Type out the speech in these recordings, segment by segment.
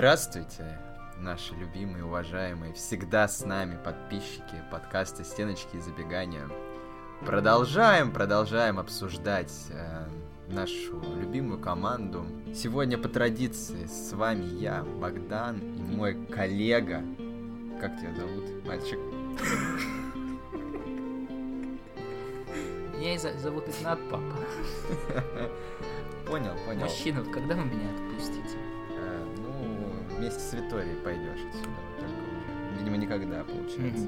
Здравствуйте, наши любимые, уважаемые, всегда с нами подписчики подкаста «Стеночки и забегания». Продолжаем обсуждать нашу любимую команду. Сегодня по традиции с вами я, Богдан, и мой коллега... Как тебя зовут, мальчик? Меня зовут Игнат, папа. Понял. Мужчина, когда вы меня отпустите? Вместе с Виторией пойдешь отсюда. Только, видимо, никогда получается.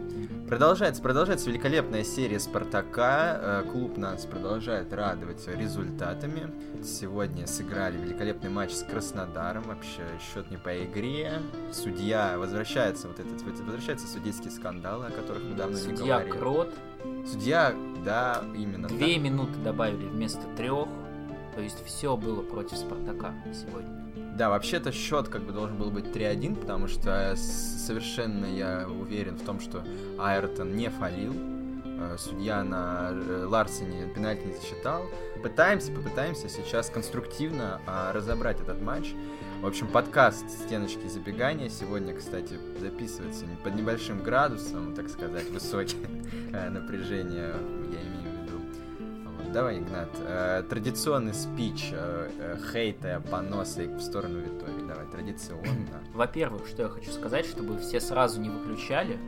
Продолжается великолепная серия «Спартака». Клуб нас продолжает радовать результатами. Сегодня сыграли великолепный матч с Краснодаром. Вообще счет не по игре. Судья возвращается, возвращается судейские скандалы, о которых мы давно не говорили. Судья Крот. Судья, да, именно. 2 минуты добавили вместо 3. То есть все было против «Спартака» сегодня. Да, вообще-то счет должен был быть 3-1, потому что совершенно я уверен в том, что Айртон не фалил. Судья на Ларсене пенальти не засчитал. Попытаемся сейчас конструктивно разобрать этот матч. В общем, подкаст «Стеночки и забегания» сегодня, кстати, записывается под небольшим градусом, так сказать, высокое напряжение, я имею в виду. Давай, Игнат, традиционный спич хейта, поноса в сторону Витории. Давай, традиционно. Во-первых, что я хочу сказать, чтобы все сразу не выключали,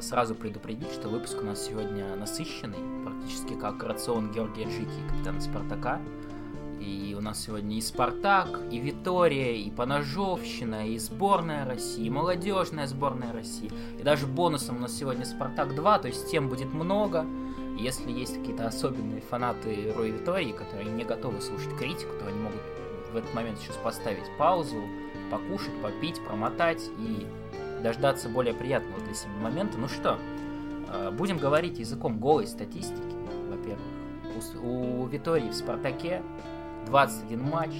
сразу предупредить, что выпуск у нас сегодня насыщенный, практически как рацион Георгия Джики, капитана «Спартака». И у нас сегодня и «Спартак», и «Витория», и поножовщина, и сборная России, и молодежная сборная России. И даже бонусом у нас сегодня «Спартак 2», то есть тем будет много. Если есть какие-то особенные фанаты Руи Витории, которые не готовы слушать критику, то они могут в этот момент сейчас поставить паузу, покушать, попить, промотать и дождаться более приятного для себя момента. Ну что, будем говорить языком голой статистики. Во-первых, у Витории в «Спартаке» 21 матч,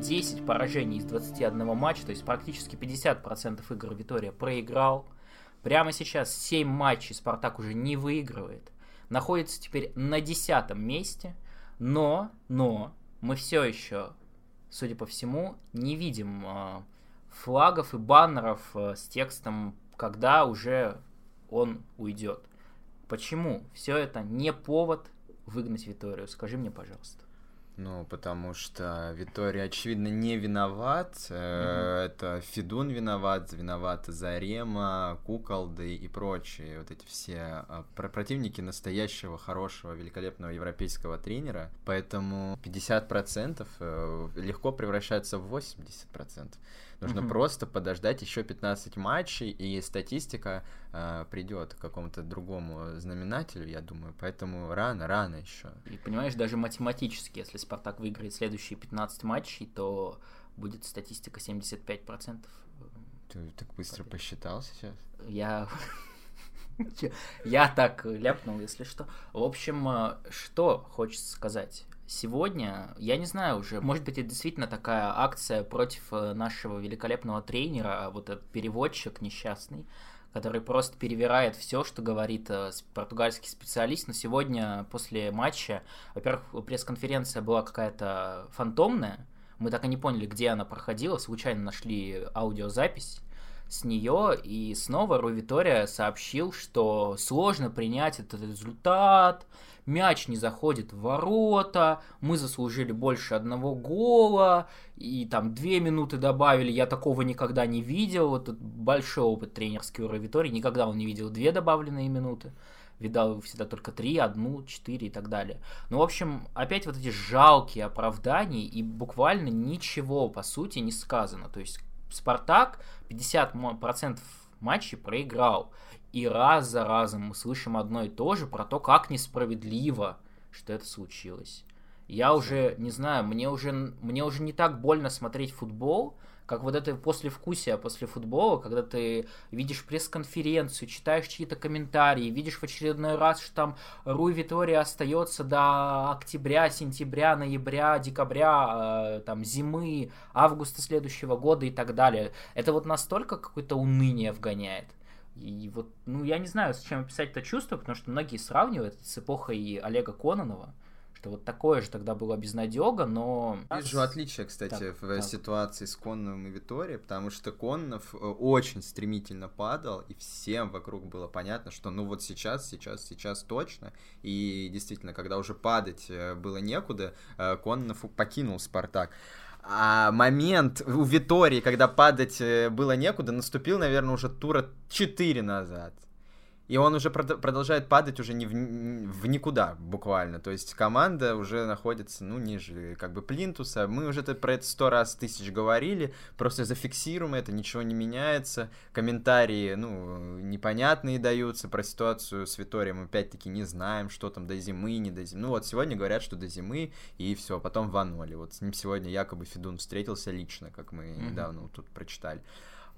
10 поражений из 21 матча, то есть практически 50% игр Витория проиграл. Прямо сейчас 7 матчей «Спартак» уже не выигрывает. Находится теперь на 10-м месте, но мы все еще, судя по всему, не видим флагов и баннеров с текстом, когда уже он уйдет. Почему? Все это не повод выгнать Виторию. Скажи мне, пожалуйста. Потому что Витория, очевидно, не виноват. Это Федун виновата Зарема, Куколды и прочие вот эти все противники настоящего, хорошего, великолепного европейского тренера. Поэтому 50% легко превращается в 80%. Нужно просто подождать еще 15 матчей, и статистика придет к какому-то другому знаменателю, я думаю. Поэтому рано еще. И понимаешь, даже математически, если «Спартак» выиграет следующие 15 матчей, то будет статистика 75%. Ты так быстро посчитал сейчас? Я так ляпнул, если что. В общем, что хочется сказать. Сегодня, я не знаю уже, может быть, это действительно такая акция против нашего великолепного тренера, вот этот переводчик несчастный, который просто перевирает все, что говорит португальский специалист. Но сегодня после матча, во-первых, пресс-конференция была какая-то фантомная, мы так и не поняли, где она проходила, случайно нашли аудиозапись с нее, и снова Руи Витория сообщил, что сложно принять этот результат, мяч не заходит в ворота, мы заслужили больше 1 гола, и там 2 минуты добавили, я такого никогда не видел, вот тут большой опыт тренерский у Руи Витории, никогда он не видел 2 добавленные минуты, видал всегда только 3, 1, 4 и так далее. Ну, в общем, опять вот эти жалкие оправдания, и буквально ничего, по сути, не сказано, то есть «Спартак» 50% матчей проиграл. И раз за разом мы слышим одно и то же про то, как несправедливо, что это случилось. Я уже, не знаю, мне уже не так больно смотреть футбол, как вот это послевкусие после футбола, когда ты видишь пресс-конференцию, читаешь чьи-то комментарии, видишь в очередной раз, что там Руи Витория остается до октября, сентября, ноября, декабря, там, зимы, августа следующего года и так далее. Это вот настолько какое-то уныние вгоняет. И вот, я не знаю, с чем описать это чувство, потому что многие сравнивают это с эпохой Олега Кононова, что вот такое же тогда было безнадега, но... Вижу отличие, кстати, так, в ситуации с Кононовым и Виторией, потому что Кононов очень стремительно падал, и всем вокруг было понятно, что ну вот сейчас точно, и действительно, когда уже падать было некуда, Кононов покинул «Спартак». А момент у Витории, когда падать было некуда, наступил, наверное, уже тура 4 назад. И он уже продолжает падать уже не в никуда буквально. То есть команда уже находится, ну, ниже как бы плинтуса. Мы уже про это 100 тысяч раз говорили. Просто зафиксируем это, ничего не меняется. Комментарии, ну, непонятные даются. Про ситуацию с Виторием мы опять-таки не знаем, что там до зимы, не до зимы. Ну, вот сегодня говорят, что до зимы, и все. Потом Ваноли. Вот с ним сегодня якобы Федун встретился лично, как мы недавно вот тут прочитали.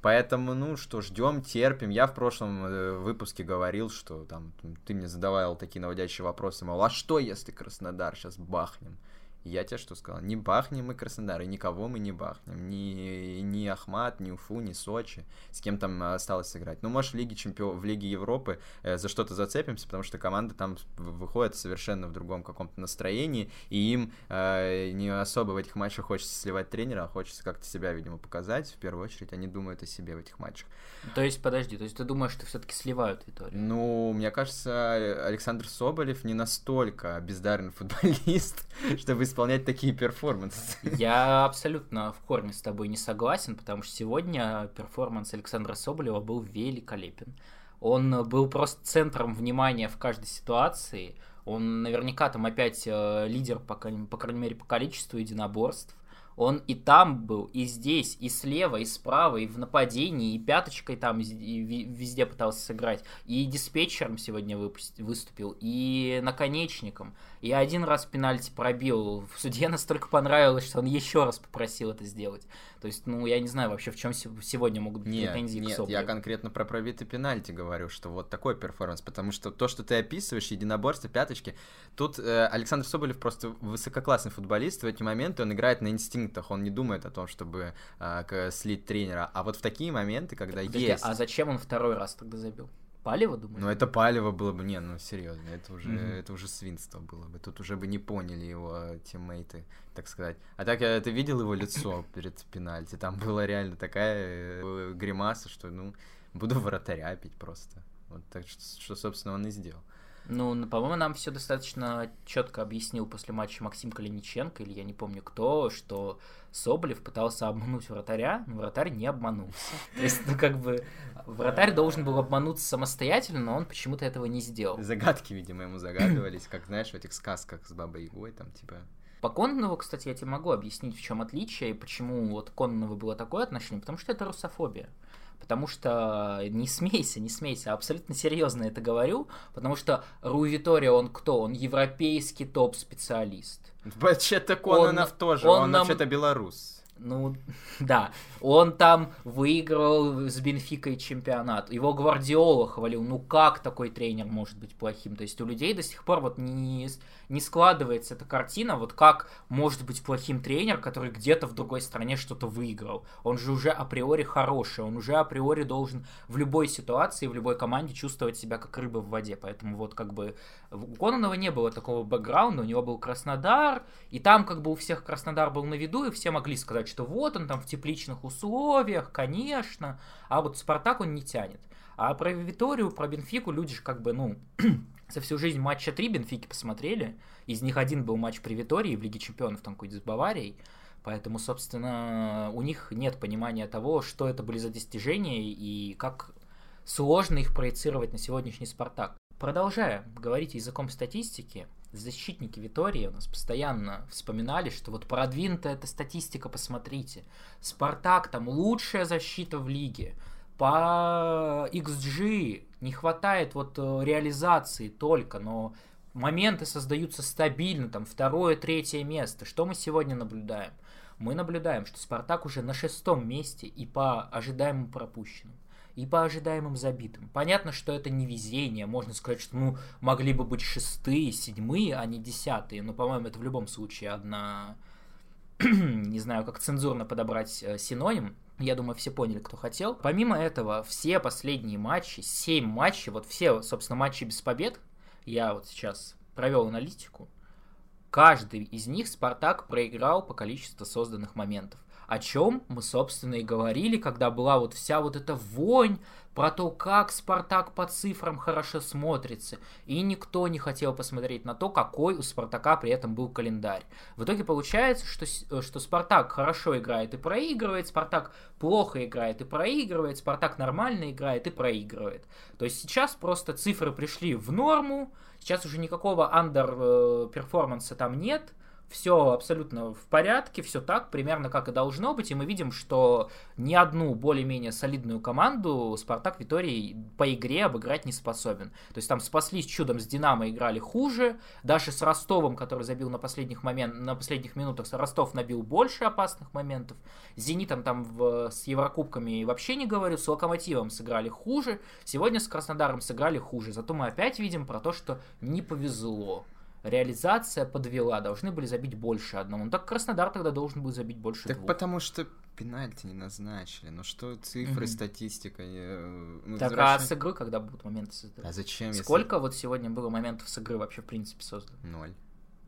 Поэтому, ну что, ждем, терпим. Я в прошлом выпуске говорил, что там ты мне задавал такие наводящие вопросы, мол, а что, если Краснодар сейчас бахнем? И я тебе что сказал? Не бахнем мы Краснодар, и никого мы не бахнем. Ни Ахмат, ни Уфу, ни Сочи. С кем там осталось играть? Ну, может, в Лиге Европы за что-то зацепимся, потому что команда там выходит совершенно в другом каком-то настроении, и им не особо в этих матчах хочется сливать тренера, а хочется как-то себя, видимо, показать. В первую очередь они думают о себе в этих матчах. То есть, подожди, то есть ты думаешь, что все-таки сливают Виторию? Ну, мне кажется, Александр Соболев не настолько бездарный футболист, чтобы исполнять такие перформансы. Я абсолютно в корне с тобой не согласен, потому что сегодня перформанс Александра Соболева был великолепен. Он был просто центром внимания в каждой ситуации. Он наверняка там опять лидер, по крайней мере, по количеству единоборств. Он и там был, и здесь, и слева, и справа, и в нападении, и пяточкой там и везде пытался сыграть, и диспетчером сегодня выступил, и наконечником, и один раз пенальти пробил. В судье настолько понравилось, что он еще раз попросил это сделать. То есть, ну, я не знаю вообще, в чем сегодня могут быть претензии к Соболеву. Нет, я конкретно про пробитый пенальти говорю, что вот такой перформанс, потому что то, что ты описываешь, единоборство, пяточки, тут Александр Соболев просто высококлассный футболист, в эти моменты он играет на инстинктах, он не думает о том, чтобы слить тренера, а вот в такие моменты, когда подожди, есть... А зачем он второй раз тогда забил? Палево, думаешь? Ну, это палево было бы, не, ну, серьезно, это уже свинство было бы, тут уже бы не поняли его тиммейты, так сказать. А так, ты видел его лицо перед пенальти, там была реально такая гримаса, что, ну, буду вратаря пить просто, вот так, что, собственно, он и сделал. Ну, по-моему, нам все достаточно четко объяснил после матча Максим Калиниченко, или я не помню кто, что Соболев пытался обмануть вратаря, но вратарь не обманулся. То есть, ну, как бы, вратарь должен был обмануться самостоятельно, но он почему-то этого не сделал. Загадки, видимо, ему загадывались, как, знаешь, в этих сказках с Бабой Ягой, там, типа... По Кононову, кстати, я тебе могу объяснить, в чем отличие, и почему вот Кононову было такое отношение, потому что это русофобия. Потому что, не смейся, абсолютно серьезно это говорю, потому что Руи Витория, он кто? Он европейский топ-специалист. Вообще-то Кононов тоже, он вообще-то белорус. Ну, да. Он там выиграл с Бенфикой чемпионат. Его Гвардиола хвалил. Ну, как такой тренер может быть плохим? То есть у людей до сих пор вот не складывается эта картина, вот как может быть плохим тренер, который где-то в другой стране что-то выиграл. Он же уже априори хороший. Он уже априори должен в любой ситуации, в любой команде чувствовать себя как рыба в воде. Поэтому вот как бы у Кононова не было такого бэкграунда. У него был Краснодар. И там как бы у всех Краснодар был на виду, и все могли сказать, что вот он там в тепличных условиях, конечно, а вот «Спартак» он не тянет. А про Виторию, про Бенфику люди же как бы, ну, за всю жизнь матча 3 Бенфики посмотрели, из них один был матч при Витории в Лиге Чемпионов, там какой-то с Баварией, поэтому, собственно, у них нет понимания того, что это были за достижения и как сложно их проецировать на сегодняшний «Спартак». Продолжая говорить языком статистики, защитники Витории у нас постоянно вспоминали, что вот продвинутая эта статистика, посмотрите. Спартак там лучшая защита в лиге. По XG не хватает вот реализации только, но моменты создаются стабильно, там второе, третье место. Что мы сегодня наблюдаем? Мы наблюдаем, что Спартак уже на 6-м месте и по ожидаемым пропущенным, и по ожидаемым забитым. Понятно, что это не везение. Можно сказать, что ну, могли бы быть 6-е, 7-е, а не 10-е. Но, по-моему, это в любом случае одна... не знаю, как цензурно подобрать синоним. Я думаю, все поняли, кто хотел. Помимо этого, все последние матчи, 7 матчей, вот все, собственно, матчи без побед, я вот сейчас провел аналитику, Каждый из них «Спартак» проиграл по количеству созданных моментов. О чем мы, собственно, и говорили, когда была вот вся вот эта вонь про то, как «Спартак» по цифрам хорошо смотрится. И никто не хотел посмотреть на то, какой у «Спартака» при этом был календарь. В итоге получается, что «Спартак» хорошо играет и проигрывает, «Спартак» плохо играет и проигрывает, «Спартак» нормально играет и проигрывает. То есть сейчас просто цифры пришли в норму, сейчас уже никакого андер-перформанса там нет. Все абсолютно в порядке, все так, примерно как и должно быть. И мы видим, что ни одну более-менее солидную команду «Спартак» Витории по игре обыграть не способен. То есть там спаслись чудом, с «Динамо» играли хуже. Даже с Ростовом, который забил на последних минутах, Ростов набил больше опасных моментов. С «Зенитом» там с «Еврокубками» вообще не говорю. С «Локомотивом» сыграли хуже. Сегодня с «Краснодаром» сыграли хуже. Зато мы опять видим про то, что не повезло. Реализация подвела, должны были забить больше одному. Ну так Краснодар тогда должен был забить больше двух. Так потому что пенальти не назначили. Ну что цифры, статистика. Так а с игры когда будут моменты созданы? А зачем? Сколько вот сегодня было моментов с игры вообще в принципе создано? 0.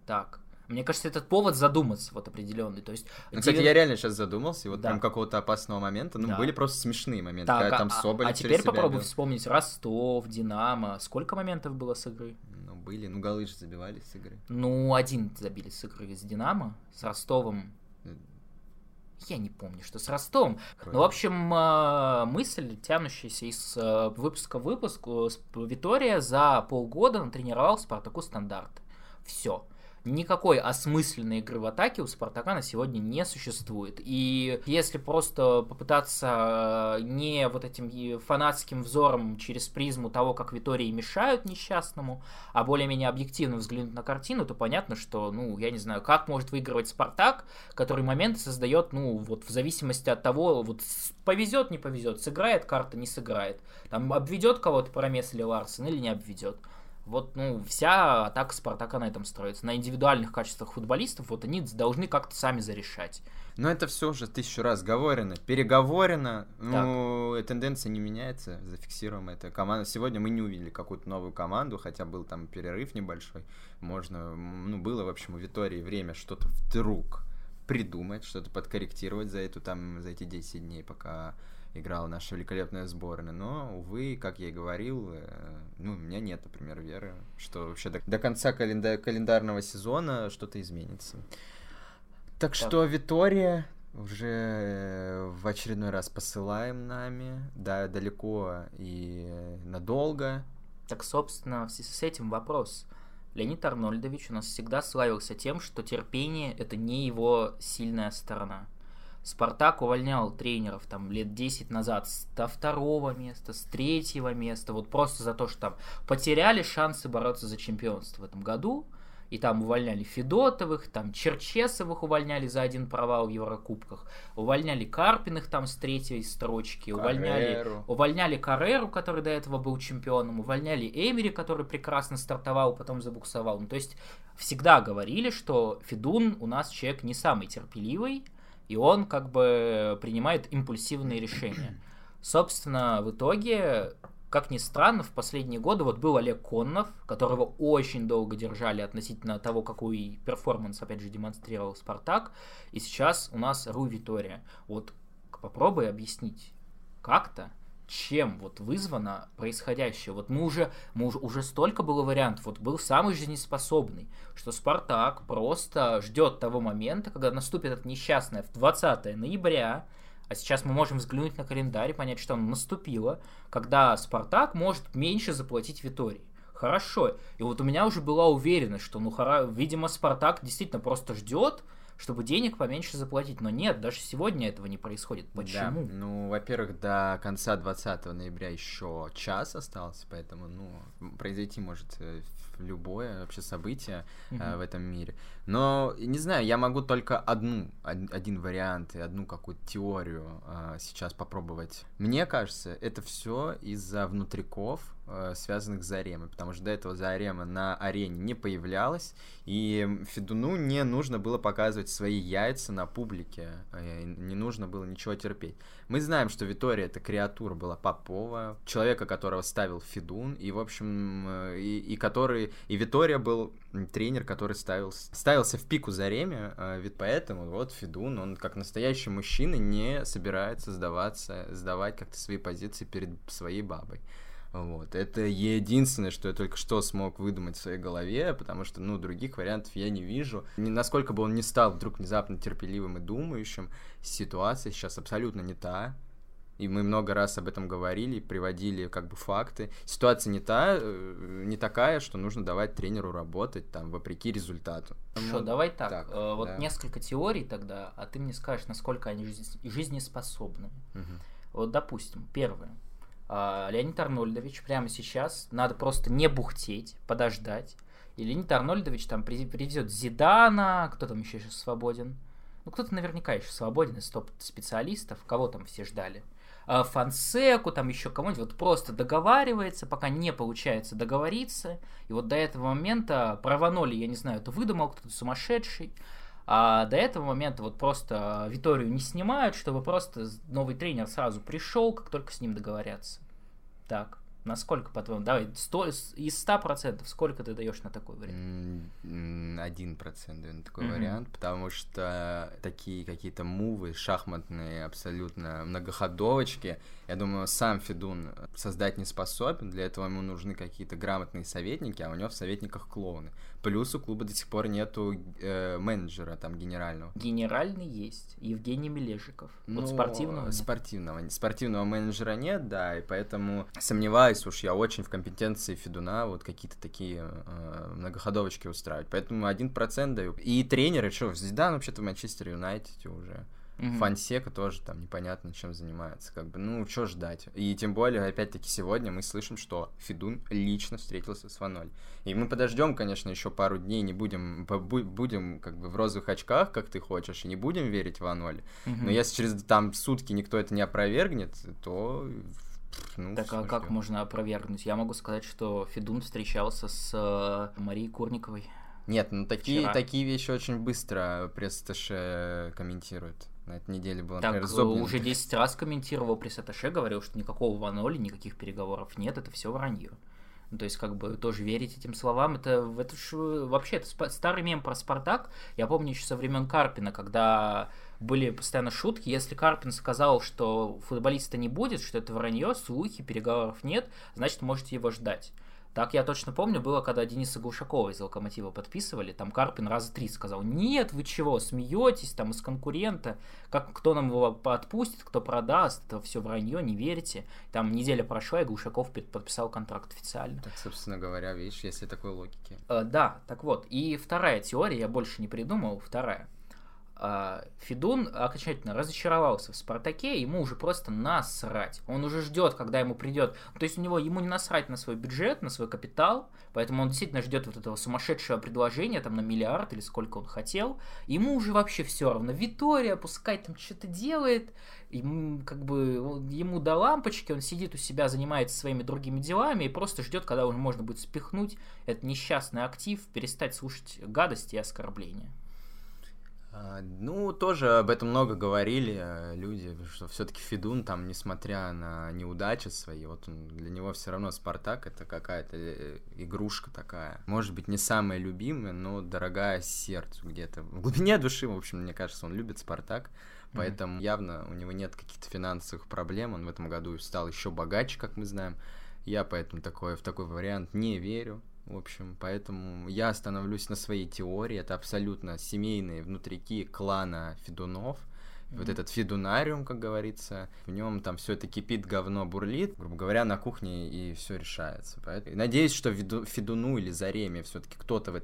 Так. Мне кажется, этот повод задуматься вот определенный. То есть, кстати, я реально сейчас задумался, и вот прям какого-то опасного момента, были просто смешные моменты, так, когда там Соболев теперь попробуй вспомнить Ростов, Динамо. Сколько моментов было с игры? Ну, были, голы же забивали с игры. Ну, один забили с игры с Динамо, с Ростовом. Я не помню, что с Ростовом. Ну, в общем, мысль, тянущаяся из выпуска в выпуск, Витория за полгода натренировал «Спартаку» стандарт. Все. Никакой осмысленной игры в атаке у «Спартака» на сегодня не существует. И если просто попытаться не вот этим фанатским взором через призму того, как Витории мешают несчастному, а более-менее объективно взглянуть на картину, то понятно, что, я не знаю, как может выигрывать «Спартак», который момент создает, в зависимости от того, вот повезет, не повезет, сыграет карта, не сыграет, там обведет кого-то Промес или Ларсен или не обведет. Вот, вся атака «Спартака» на этом строится. На индивидуальных качествах футболистов вот они должны как-то сами зарешать. Но это все уже 1000 раз говорено, переговорено. Тенденция не меняется, зафиксируем это. Команда сегодня мы не увидели какую-то новую команду, хотя был там перерыв небольшой. Можно, было, в общем, у Витории время что-то вдруг придумать, что-то подкорректировать за эти 10 дней, пока играла наша великолепная сборная, но, увы, как я и говорил, у меня нет, например, веры, что вообще до конца календарного сезона что-то изменится. Так что Витория уже в очередной раз посылаем нами, да, далеко и надолго. Так, собственно, в связи с этим вопрос. Леонид Арнольдович у нас всегда славился тем, что терпение — это не его сильная сторона. «Спартак» увольнял тренеров там лет 10 назад с 2-го места, с 3-го места, вот просто за то, что там потеряли шансы бороться за чемпионство в этом году, и там увольняли Федотовых, там Черчесовых увольняли за один провал в Еврокубках, увольняли Карпиных там с 3-й строчки, увольняли Карреру, который до этого был чемпионом, увольняли Эмери, который прекрасно стартовал, потом забуксовал. То есть всегда говорили, что Федун у нас человек не самый терпеливый, и он как бы принимает импульсивные решения. Собственно, в итоге, как ни странно, в последние годы вот был Олег Кононов, которого очень долго держали относительно того, какой перформанс, опять же, демонстрировал «Спартак», и сейчас у нас Руи Витория. Вот попробуй объяснить как-то, чем вот вызвано происходящее. Вот мы уже столько было вариантов. Вот был самый жизнеспособный, что «Спартак» просто ждет того момента, когда наступит это несчастное 20 ноября, а сейчас мы можем взглянуть на календарь и понять, что оно наступило, когда «Спартак» может меньше заплатить Витории. Хорошо. И вот у меня уже была уверенность, что, видимо, «Спартак» действительно просто ждет, чтобы денег поменьше заплатить. Но нет, даже сегодня этого не происходит. Почему? Да, во-первых, до конца 20 ноября еще час остался, поэтому, произойти может любое вообще событие в этом мире. Но, не знаю, я могу только один вариант и одну какую-то теорию сейчас попробовать. Мне кажется, это все из-за внутриков, связанных с Заремой, потому что до этого Зарема на арене не появлялась, и Федуну не нужно было показывать свои яйца на публике, не нужно было ничего терпеть. Мы знаем, что Витория — это креатура была Попова, человека, которого ставил Федун, и, в общем, и который И Витория был тренер, который ставился в пику Зареме, ведь поэтому вот Федун, он как настоящий мужчина не собирается сдавать как-то свои позиции перед своей бабой. Вот. Это единственное, что я только что смог выдумать в своей голове, потому что, ну, других вариантов я не вижу. Насколько бы он ни стал вдруг внезапно терпеливым и думающим, ситуация сейчас абсолютно не та. И мы много раз об этом говорили, приводили как бы факты. Ситуация не такая, что нужно давать тренеру работать там вопреки результату. Хорошо, давай так. Вот да. Несколько теорий тогда, а ты мне скажешь, насколько они жизнеспособны. Угу. Вот, допустим, первое. Леонид Арнольдович прямо сейчас надо просто не бухтеть, подождать. И Леонид Арнольдович там привезет Зидана, кто там еще свободен. Ну, кто-то наверняка еще свободен из топ-специалистов, кого там все ждали. Фонсеку, там еще кого-нибудь, вот просто договаривается, пока не получается договориться. И вот до этого момента про Ваноли, я не знаю, это выдумал кто-то сумасшедший. А до этого момента вот просто Виторию не снимают, чтобы просто новый тренер сразу пришел, как только с ним договорятся. Так, насколько, по-твоему, давай, 100, из 100% сколько ты даешь на такой вариант? 1% даю на такой вариант, потому что такие какие-то мувы, шахматные абсолютно многоходовочки, я думаю, сам Федун создать не способен, для этого ему нужны какие-то грамотные советники, а у него в советниках клоуны. Плюс у клуба до сих пор нету менеджера там генерального. Генеральный есть, Евгений Мележиков. Ну, вот спортивного нет. Спортивного менеджера нет, да, и поэтому сомневаюсь уж я очень в компетенции Федуна вот какие-то такие многоходовочки устраивать. Поэтому 1% даю. И тренеры, что, Зидан вообще-то в Манчестер Юнайтед уже. Фонсека тоже там непонятно чем занимается, как бы, ну, что ждать. И тем более, опять-таки, сегодня мы слышим, что Федун лично встретился с Ваноли. И мы подождем, конечно, еще пару дней, не будем как бы в розовых очках, как ты хочешь, и не будем верить Ваноли. Но если через там сутки никто это не опровергнет, то... Ну, так а как можно опровергнуть? Я могу сказать, что Федун встречался с Марией Курниковой. Нет, ну такие вещи очень быстро пресс-атташе комментирует. На этой неделе было, например, Зобнин. Уже 10 раз комментировал пресс-атташе, говорил, что никакого Ваноли, никаких переговоров нет, это все вранье. Ну, то есть, как бы, тоже верить этим словам, это ж, вообще, это старый мем про Спартак. Я помню еще со времен Карпина, когда были постоянно шутки, если Карпин сказал, что футболиста не будет, что это вранье, слухи, переговоров нет, значит, можете его ждать. Так я точно помню, было, когда Дениса Глушакова из «Локомотива» подписывали, там Карпин раза 3 сказал: «Нет, вы чего, смеетесь, там из конкурента, как, кто нам его отпустит, кто продаст, это все вранье, не верите». Там неделя прошла, и Глушаков подписал контракт официально. Так, собственно говоря, видишь, если такой логики. Да, так вот, и вторая теория, я больше не придумал, вторая. Федун окончательно разочаровался в «Спартаке», ему уже просто насрать. Он уже ждет, когда ему придет. То есть ему не насрать на свой бюджет, на свой капитал, поэтому он действительно ждет вот этого сумасшедшего предложения там на миллиард или сколько он хотел. Ему уже вообще все равно. Витория, пускай там что-то делает, ему, как бы, ему до лампочки, он сидит у себя, занимается своими другими делами и просто ждет, когда уже можно будет спихнуть этот несчастный актив, перестать слушать гадости и оскорбления. Ну, тоже об этом много говорили люди, что все-таки Федун, там, несмотря на неудачи свои, вот он, для него все равно Спартак — это какая-то игрушка такая. Может быть, не самая любимая, но дорогая сердцу где-то. В глубине души, в общем, мне кажется, он любит Спартак, поэтому явно у него нет каких-то финансовых проблем, он в этом году стал еще богаче, как мы знаем. Я поэтому в такой вариант не верю. В общем, поэтому я остановлюсь на своей теории. Это абсолютно семейные внутрики клана Федунов. Вот этот Федунариум, как говорится, в нем там все это кипит, говно бурлит, грубо говоря, на кухне, и все решается. Поэтому надеюсь, что Федуну или Зареме все-таки кто-то в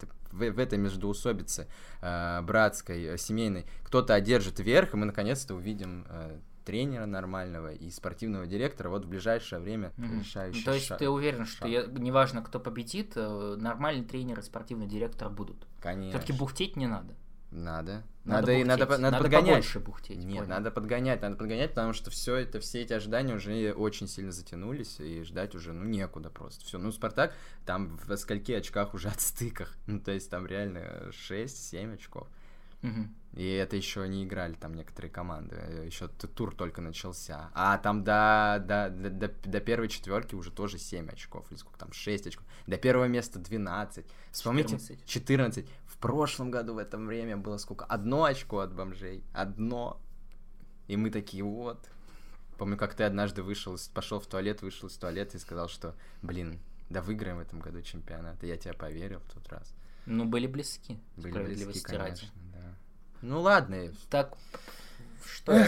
этой междоусобице братской, семейной, кто-то одержит верх, и мы наконец-то увидим... тренера нормального и спортивного директора вот в ближайшее время решающий шаг. То есть ты уверен, что неважно, кто победит, нормальный тренер и спортивный директор будут? Конечно. Все-таки бухтеть не надо? Надо подгонять. Побольше бухтеть. Нет, понял. Надо подгонять, потому что все эти ожидания уже очень сильно затянулись, и ждать уже, некуда просто. Все, Спартак там в скольки очках уже отстыках, то есть там реально 6-7 очков. И это еще не играли там некоторые команды, еще тур только начался. А там до первой четверки уже тоже 7 очков, или сколько там, 6 очков. До первого места 12. Вспомните, 14. В прошлом году в это время было сколько? 1 очко от бомжей. 1. И мы такие, вот. Помню, как ты однажды вышел из туалета и сказал, что, да выиграем в этом году чемпионат. И я тебя поверил в тот раз. Ну, были близки. Справедливости ради. Да. Ну ладно. Так, что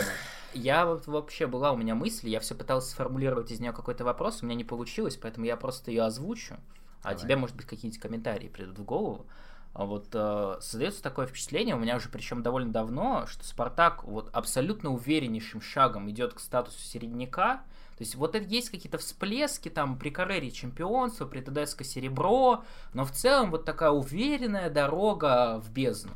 я вообще была, у меня мысль, я все пытался сформулировать из нее какой-то вопрос, у меня не получилось, поэтому я просто ее озвучу, а тебе, может быть, какие-нибудь комментарии придут в голову. Вот создается такое впечатление, у меня уже причем довольно давно, что Спартак вот абсолютно увереннейшим шагом идет к статусу середняка. То есть вот это есть какие-то всплески, там, при Каррере чемпионство, при ТДСК серебро, но в целом вот такая уверенная дорога в бездну.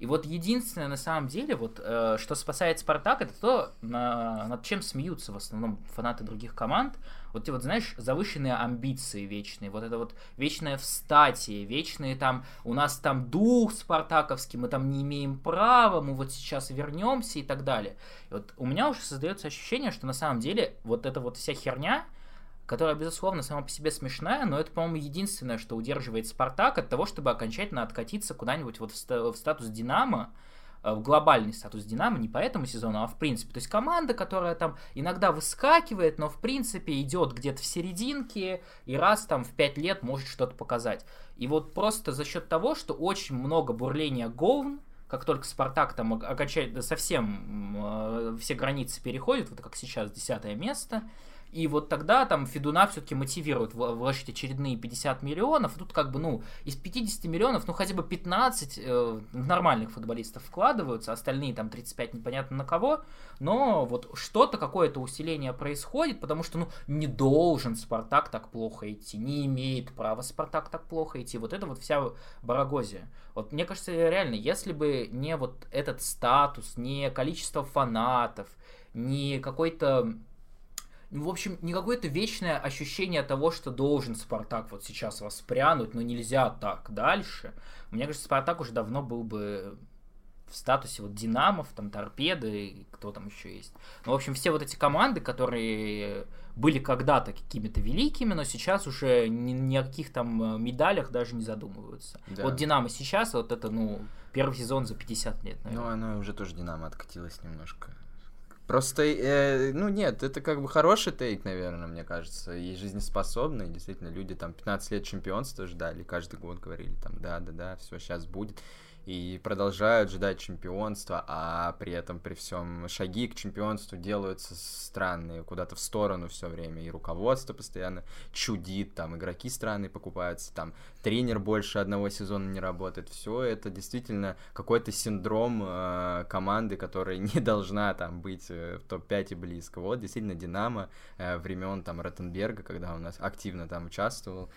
И вот единственное, на самом деле, вот, что спасает Спартак, это то, над чем смеются в основном фанаты других команд. Вот те вот, знаешь, завышенные амбиции вечные, вот это вот вечное встатие, вечные там, у нас там дух спартаковский, мы там не имеем права, мы вот сейчас вернемся и так далее. И вот у меня уже создается ощущение, что на самом деле вот эта вот вся херня, которая, безусловно, сама по себе смешная, но это, по-моему, единственное, что удерживает «Спартак» от того, чтобы окончательно откатиться куда-нибудь вот в статус «Динамо», в глобальный статус «Динамо», не по этому сезону, а в принципе. То есть команда, которая там иногда выскакивает, но в принципе идет где-то в серединке и раз там в 5 лет может что-то показать. И вот просто за счет того, что очень много бурления говн, как только «Спартак» там окончательно совсем все границы переходят, вот как сейчас 10 место, и вот тогда там Федуна все-таки мотивирует вложить очередные 50 миллионов. Тут как бы, ну, из 50 миллионов, ну, хотя бы 15 нормальных футболистов вкладываются, остальные там 35 непонятно на кого. Но вот что-то, какое-то усиление происходит, потому что, ну, не должен Спартак так плохо идти, не имеет права Спартак так плохо идти. Вот это вот вся барагозия. Вот мне кажется, реально, если бы не вот этот статус, не количество фанатов, не какой-то... В общем, не какое-то вечное ощущение того, что должен Спартак вот сейчас воспрянуть, но нельзя так дальше. Мне кажется, Спартак уже давно был бы в статусе вот Динамов, там Торпеды, кто там еще есть. Ну, в общем, все вот эти команды, которые были когда-то какими-то великими, но сейчас уже ни о каких там медалях даже не задумываются. Да. Вот Динамо сейчас, вот это, ну, первый сезон за 50 лет, наверное. Ну, оно уже тоже Динамо откатилось немножко. Просто, ну нет, это как бы хороший тейк, наверное, мне кажется, и жизнеспособный, действительно, люди там 15 лет чемпионства ждали, каждый год говорили там, да-да-да, все сейчас будет, и продолжают ждать чемпионства, а при этом, при всем, шаги к чемпионству делаются странные, куда-то в сторону все время, и руководство постоянно чудит, там, игроки странные покупаются, там, тренер больше одного сезона не работает, все это действительно какой-то синдром команды, которая не должна там быть в топ-5 и близко. Вот, действительно, Динамо времен там Ротенберга, когда у нас активно там участвовал,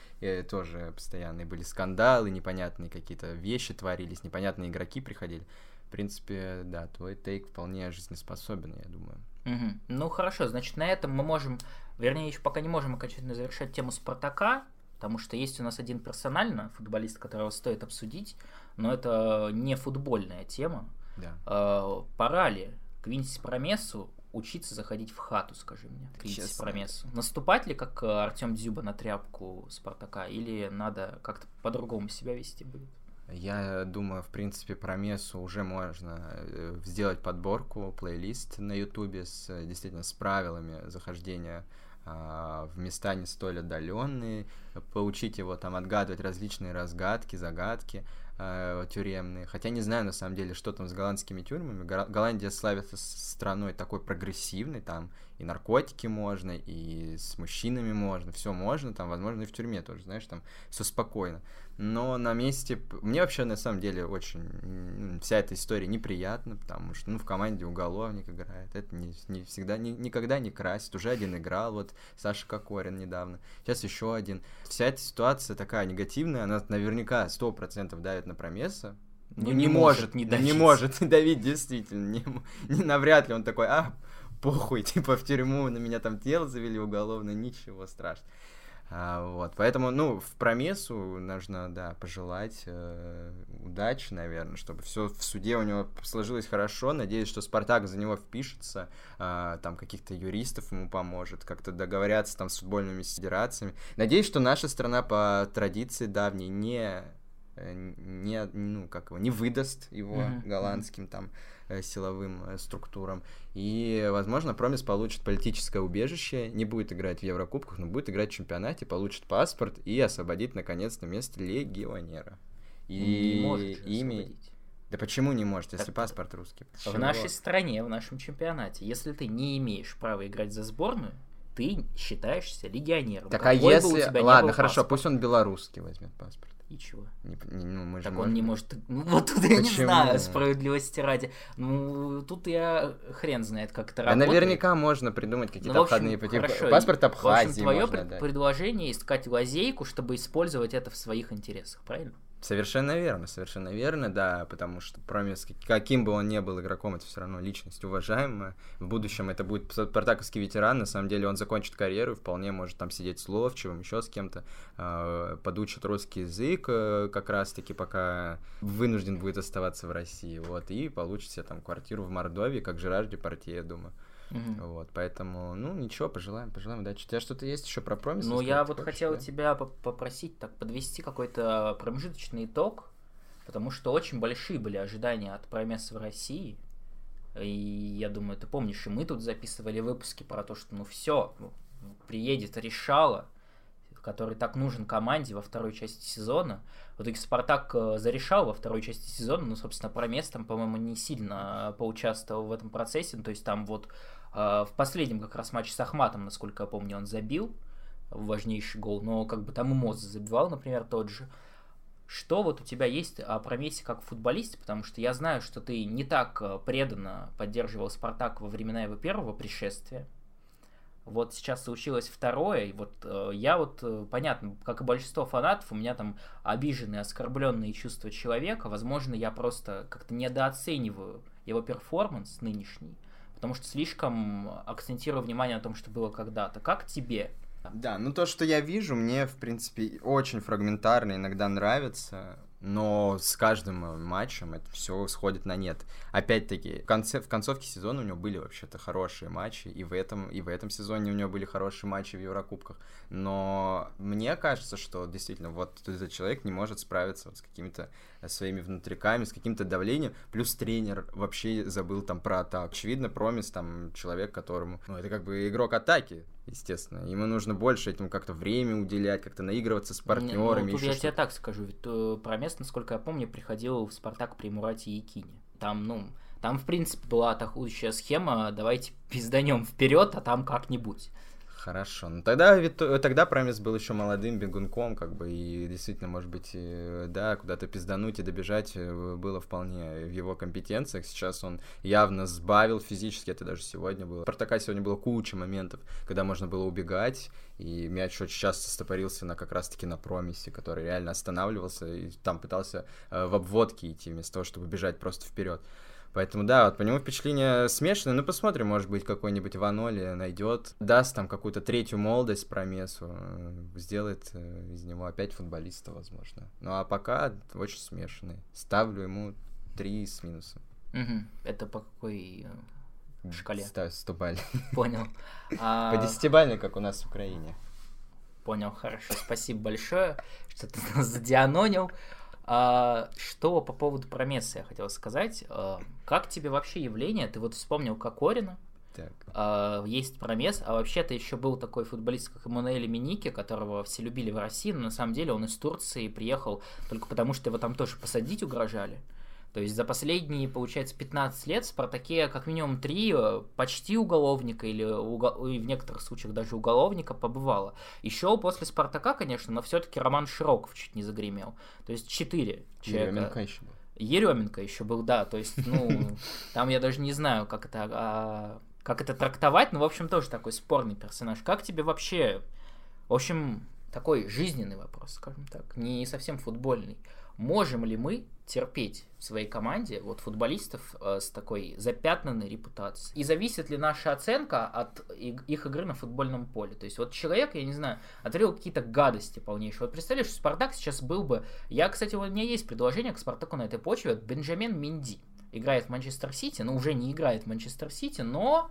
тоже постоянные были скандалы, непонятные какие-то вещи творились, непонятные игроки приходили. В принципе, да, твой тейк вполне жизнеспособен, я думаю. Угу. Ну, хорошо, значит, на этом мы можем, вернее, еще пока не можем окончательно завершать тему Спартака, потому что есть у нас один персонально футболист, которого стоит обсудить, но это не футбольная тема. Да. Пора ли Квинси Промесу учиться заходить в хату, скажи мне, Квинси Промесу? Наступать ли, как Артем Дзюба, на тряпку Спартака, или надо как-то по-другому себя вести будет? Я думаю, в принципе, про Мессу уже можно сделать подборку, плейлист на Ютубе с действительно с правилами захождения в места не столь отдаленные, поучить его там отгадывать различные разгадки, загадки тюремные. Хотя не знаю, на самом деле, что там с голландскими тюрьмами. Голландия славится страной такой прогрессивной, там и наркотики можно, и с мужчинами можно, все можно, там, возможно, и в тюрьме тоже, знаешь, там все спокойно. Но на месте... Мне вообще, на самом деле, очень вся эта история неприятна, потому что, ну, в команде уголовник играет, это не всегда, никогда не красит. Уже один играл, вот Саша Кокорин недавно, сейчас еще один. Вся эта ситуация такая негативная, она наверняка 100% давит на Промеса. Ну, не может не давить, действительно. Навряд ли он такой, похуй, типа в тюрьму, на меня там дело завели уголовно, ничего страшного. Вот, поэтому, ну, в Промесу нужно, да, пожелать удачи, наверное, чтобы все в суде у него сложилось хорошо. Надеюсь, что Спартак за него впишется, там каких-то юристов ему поможет, как-то договорятся там с футбольными федерациями. Надеюсь, что наша страна по традиции давней не выдаст его голландским там силовым структурам. И, возможно, Промес получит политическое убежище, не будет играть в Еврокубках, но будет играть в чемпионате, получит паспорт и освободит, наконец-то, место легионера. И освободить. Да почему не может, если паспорт русский? В нашей стране, в нашем чемпионате, если ты не имеешь права играть за сборную, ты считаешься легионером. Так, а если... Ладно, хорошо, пусть он белорусский возьмет паспорт. И чего? Он не может... Ну, вот тут я не знаю, справедливости ради. Ну, тут я хрен знает, как это работает. А наверняка можно придумать какие-то обходные пути. Паспорт Абхазии можно дать. В общем, твое предложение искать лазейку, чтобы использовать это в своих интересах, правильно? Совершенно верно, да, потому что Промес, каким бы он ни был игроком, это все равно личность уважаемая. В будущем это будет спартаковский ветеран, на самом деле он закончит карьеру, вполне может там сидеть с Ловчевым, еще с кем-то, подучит русский язык, как раз-таки пока вынужден будет оставаться в России, вот, и получит себе там квартиру в Мордовии, как Жерар Депардье, я думаю. Угу. Вот, поэтому, ну, ничего, пожелаем удачи. У тебя что-то есть еще про Промес? Ну, я вот хотел тебя попросить так подвести какой-то промежуточный итог, потому что очень большие были ожидания от Промеса в России, и я думаю, ты помнишь, и мы тут записывали выпуски про то, что, ну, все, приедет Решала, который так нужен команде во второй части сезона. В итоге Спартак зарешал во второй части сезона, но, собственно, Промес там, по-моему, не сильно поучаствовал в этом процессе. Ну, то есть там вот в последнем как раз матче с Ахматом, насколько я помню, он забил важнейший гол, но как бы там и Моз забивал, например, тот же. Что вот у тебя есть о Промесе как футболисте? Потому что я знаю, что ты не так преданно поддерживал Спартак во времена его первого пришествия. Вот сейчас случилось второе, и вот я вот, понятно, как и большинство фанатов, у меня там обиженные, оскорбленные чувства человека, возможно, я просто как-то недооцениваю его перформанс нынешний, потому что слишком акцентирую внимание на том, что было когда-то. Как тебе? Да, ну то, что я вижу, мне, в принципе, очень фрагментарно иногда нравится, но с каждым матчем это все сходит на нет. Опять-таки, в концовке сезона у него были вообще-то хорошие матчи, и в этом сезоне у него были хорошие матчи в Еврокубках, но мне кажется, что действительно вот этот человек не может справиться вот с какими-то своими внутриками, с каким-то давлением, плюс тренер вообще забыл там про атаку. Очевидно, Промес там человек, которому... Ну, это как бы игрок атаки, естественно. Ему нужно больше этим как-то время уделять, как-то наигрываться с партнерами. Ну, тут я тебе так скажу, ведь Промес, насколько я помню, приходил в Спартак при Мурате Якине. Там, в принципе, была атакующая схема, давайте пизданем вперед, а там как-нибудь. Хорошо, ну тогда Промес был еще молодым бегунком, как бы, и действительно, может быть, да, куда-то пиздануть и добежать было вполне в его компетенциях. Сейчас он явно сбавил физически, это даже сегодня было. У Спартака сегодня было куча моментов, когда можно было убегать, и мяч очень часто стопорился как раз-таки на Промесе, который реально останавливался и там пытался в обводке идти вместо того, чтобы бежать просто вперед. Поэтому, да, вот по нему впечатление смешанное. Ну, посмотрим, может быть, какой-нибудь Ваноли найдет, даст там какую-то третью молодость Промесу, сделает из него опять футболиста, возможно. Ну, а пока очень смешанный. Ставлю ему 3 с минусом. Угу. Это по какой шкале? Ставь 100-бальный. Понял. По 10-бальной, как у нас в Украине. Понял, хорошо. Спасибо большое, что ты нас задианонил. Что по поводу Промеса я хотел сказать. Как тебе вообще явление? Ты вот вспомнил Кокорина. Так. Есть Промес, а вообще-то еще был такой футболист, как Эммануэль Эменике, которого все любили в России, но на самом деле он из Турции приехал только потому, что его там тоже посадить угрожали. То есть за последние, получается, 15 лет в Спартаке как минимум 3 почти уголовника или в некоторых случаях даже уголовника побывало. Еще после Спартака, конечно, но все-таки Роман Широков чуть не загремел. То есть 4 человека. Еременко еще был. Еременко еще был, да. То есть, ну, там я даже не знаю, как это трактовать, но, в общем, тоже такой спорный персонаж. Как тебе вообще, в общем, такой жизненный вопрос, скажем так, не совсем футбольный. Можем ли мы терпеть в своей команде вот футболистов с такой запятнанной репутацией? И зависит ли наша оценка от их игры на футбольном поле? То есть вот человек, я не знаю, отрыл какие-то гадости полнейшие. Вот представляешь, что Спартак сейчас был бы... Я, кстати, у меня есть предложение к Спартаку на этой почве. Бенджамин Менди играет в Манчестер Сити, но уже не играет в Манчестер Сити, но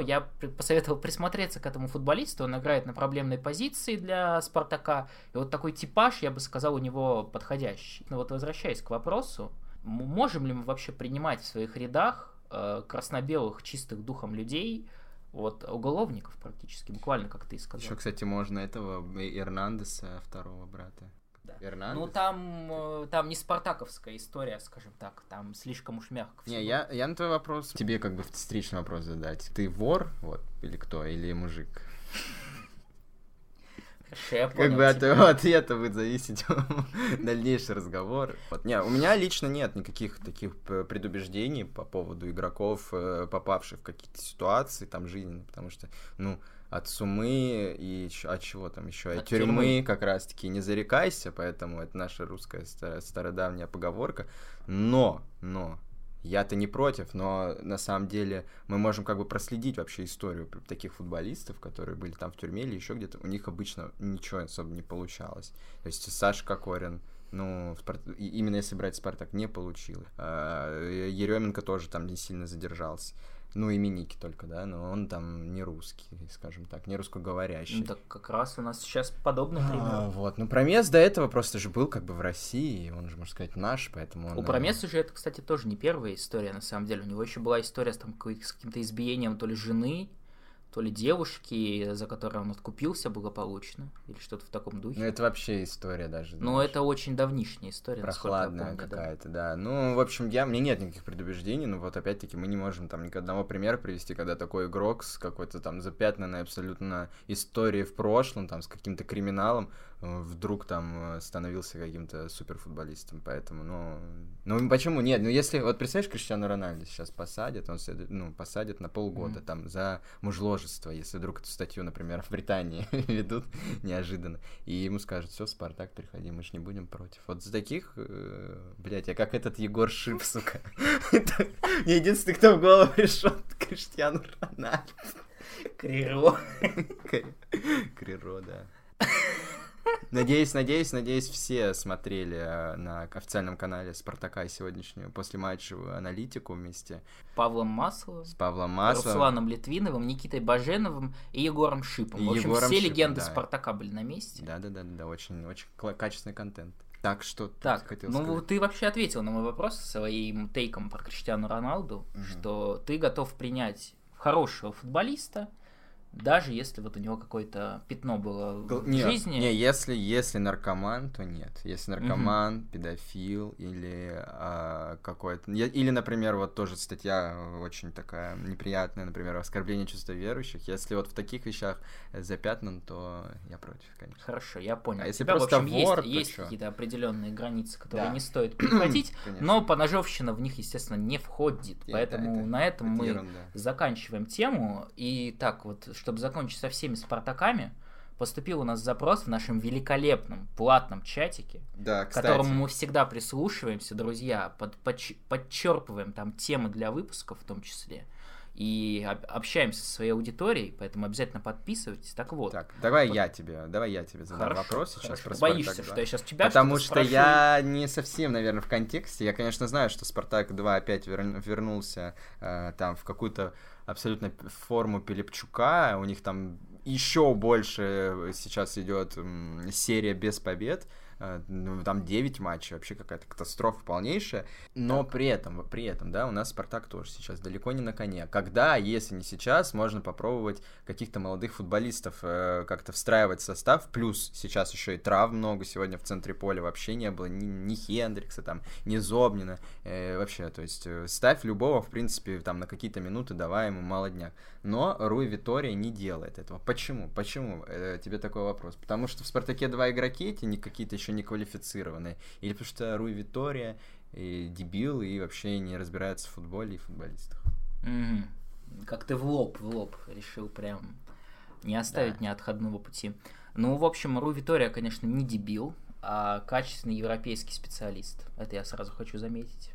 я посоветовал присмотреться к этому футболисту. Он играет на проблемной позиции для Спартака. И вот такой типаж, я бы сказал, у него подходящий. Но вот возвращаясь к вопросу, можем ли мы вообще принимать в своих рядах красно-белых, чистых духом людей, вот уголовников практически, буквально, как ты и сказал. Еще, кстати, можно этого Эрнандеса, второго брата. Да. Ну, там не спартаковская история, скажем так, там слишком уж мягко. Не, я на твой вопрос, тебе как бы встречный вопрос задать. Ты вор, вот, или кто, или мужик? Как бы от твоего ответа будет зависеть дальнейший разговор. Не, у меня лично нет никаких таких предубеждений по поводу игроков, попавших в какие-то ситуации, там, жизненно, потому что, ну... От сумы и от чего там еще? От тюрьмы как раз-таки не зарекайся, поэтому это наша русская стародавняя поговорка. Но, я-то не против, но на самом деле мы можем как бы проследить вообще историю таких футболистов, которые были там в тюрьме или еще где-то, у них обычно ничего особо не получалось. То есть Саша Кокорин, ну, именно если брать Спартак, не получилось. Еременко тоже там не сильно задержался. Ну, именики только, да, но он там не русский, скажем так, не русскоговорящий. Ну, так как раз у нас сейчас подобный пример. Вот, ну, Промес до этого просто же был как бы в России, он же, можно сказать, наш, поэтому... У Промеса же это, кстати, тоже не первая история, на самом деле. У него еще была история там, с каким-то избиением то ли жены, то ли девушки, за которой он откупился благополучно, или что-то в таком духе. Ну, это вообще история даже. Ну, это очень давнишняя история, прохладная, насколько я помню. Какая-то, да. Ну, в общем, мне нет никаких предубеждений, но вот опять-таки мы не можем там ни одного примера привести, когда такой игрок с какой-то там запятнанной абсолютно историей в прошлом, там, с каким-то криминалом, вдруг там становился каким-то суперфутболистом, поэтому, ну почему нет? Ну, если, вот представляешь, Криштиану Роналду сейчас посадят, он посадят на полгода там за мужеложество, если вдруг эту статью, например, в Британии ведут неожиданно, и ему скажут, все, Спартак, приходи, мы же не будем против. Вот за таких, блядь, я как этот Егор Шип, сука. Мне единственный, кто в голову пришел, Криштиану Роналду. Креру, да. Надеюсь, все смотрели на официальном канале Спартака сегодняшнюю послематчевую аналитику вместе с Павлом Масловым, Русланом Литвиновым, Никитой Баженовым и Егором Шипом. В общем, все легенды Спартака были на месте. Да, очень качественный контент. Так что так, хотел сказать. Ну, ты вообще ответил на мой вопрос своим тейком про Криштиану Роналду, что ты готов принять хорошего футболиста, даже если вот у него какое-то пятно было в жизни. Не, если наркоман, то нет. Если наркоман, педофил или какой-то... Или, например, вот тоже статья очень такая неприятная, например, оскорбление чувства верующих. Если вот в таких вещах запятнан, то я против, конечно. Хорошо, я понял. А если просто вор, есть какие-то определенные границы, которые не стоит переходить, но поножовщина в них, естественно, не входит. Поэтому на этом мы заканчиваем тему. И так вот... Чтобы закончить со всеми Спартаками, поступил у нас запрос в нашем великолепном платном чатике, к которому мы всегда прислушиваемся, друзья, подчерпываем там темы для выпусков в том числе, и общаемся со своей аудиторией, поэтому обязательно подписывайтесь. Так вот. Так, давай я тебе задам вопрос сейчас про Спартак. Боишься, что я сейчас тебя спрошу? Потому что я не совсем, наверное, в контексте. Я, конечно, знаю, что Спартак 2 опять вернулся там в какую-то абсолютно форму Пилипчука. У них там еще больше сейчас идет серия без побед. Там 9 матчей, вообще какая-то катастрофа полнейшая. Но при этом, да, у нас Спартак тоже сейчас далеко не на коне. Когда, если не сейчас, можно попробовать каких-то молодых футболистов как-то встраивать в состав. Плюс сейчас еще и травм много. Сегодня в центре поля вообще не было ни Хендрикса, там, ни Зобнина. Вообще, то есть ставь любого, в принципе, там на какие-то минуты, давай ему молодняк. Но Руи Витория не делает этого. Почему? Почему? Тебе такой вопрос. Потому что в Спартаке 2 игроки эти, не какие-то еще не квалифицированные, или потому что Руи Витория дебил и вообще не разбирается в футболе и футболистах. Как ты в лоб решил прям не оставить ни отходного пути. Ну, в общем, Руи Витория, конечно, не дебил, а качественный европейский специалист. Это я сразу хочу заметить.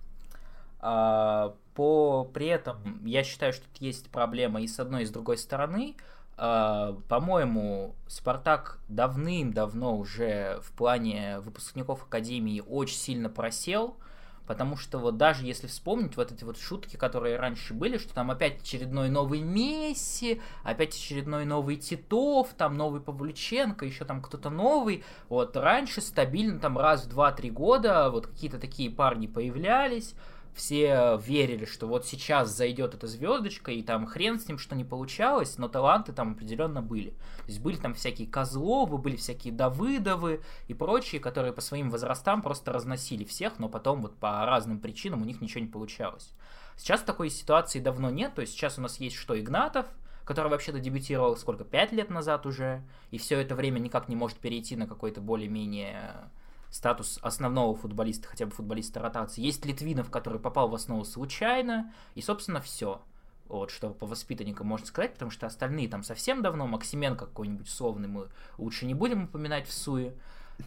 При этом я считаю, что тут есть проблема и с одной, и с другой стороны. По-моему, Спартак давным-давно уже в плане выпускников академии очень сильно просел, потому что вот даже если вспомнить вот эти вот шутки, которые раньше были, что там опять очередной новый Месси, опять очередной новый Титов, там новый Павлюченко, еще там кто-то новый. Вот раньше стабильно там раз в 2-3 года вот какие-то такие парни появлялись, все верили, что вот сейчас зайдет эта звездочка, и там хрен с ним, что не получалось, но таланты там определенно были. То есть были там всякие Козловы, были всякие Давыдовы и прочие, которые по своим возрастам просто разносили всех, но потом вот по разным причинам у них ничего не получалось. Сейчас такой ситуации давно нет, то есть сейчас у нас есть что Игнатов, который вообще-то дебютировал сколько, 5 лет назад уже, и все это время никак не может перейти на какой-то более-менее статус основного футболиста, хотя бы футболиста ротации. Есть Литвинов, который попал в основу случайно, и, собственно, все, вот, что по воспитанникам можно сказать, потому что остальные там совсем давно, Максименко какой-нибудь условный мы лучше не будем упоминать в суе.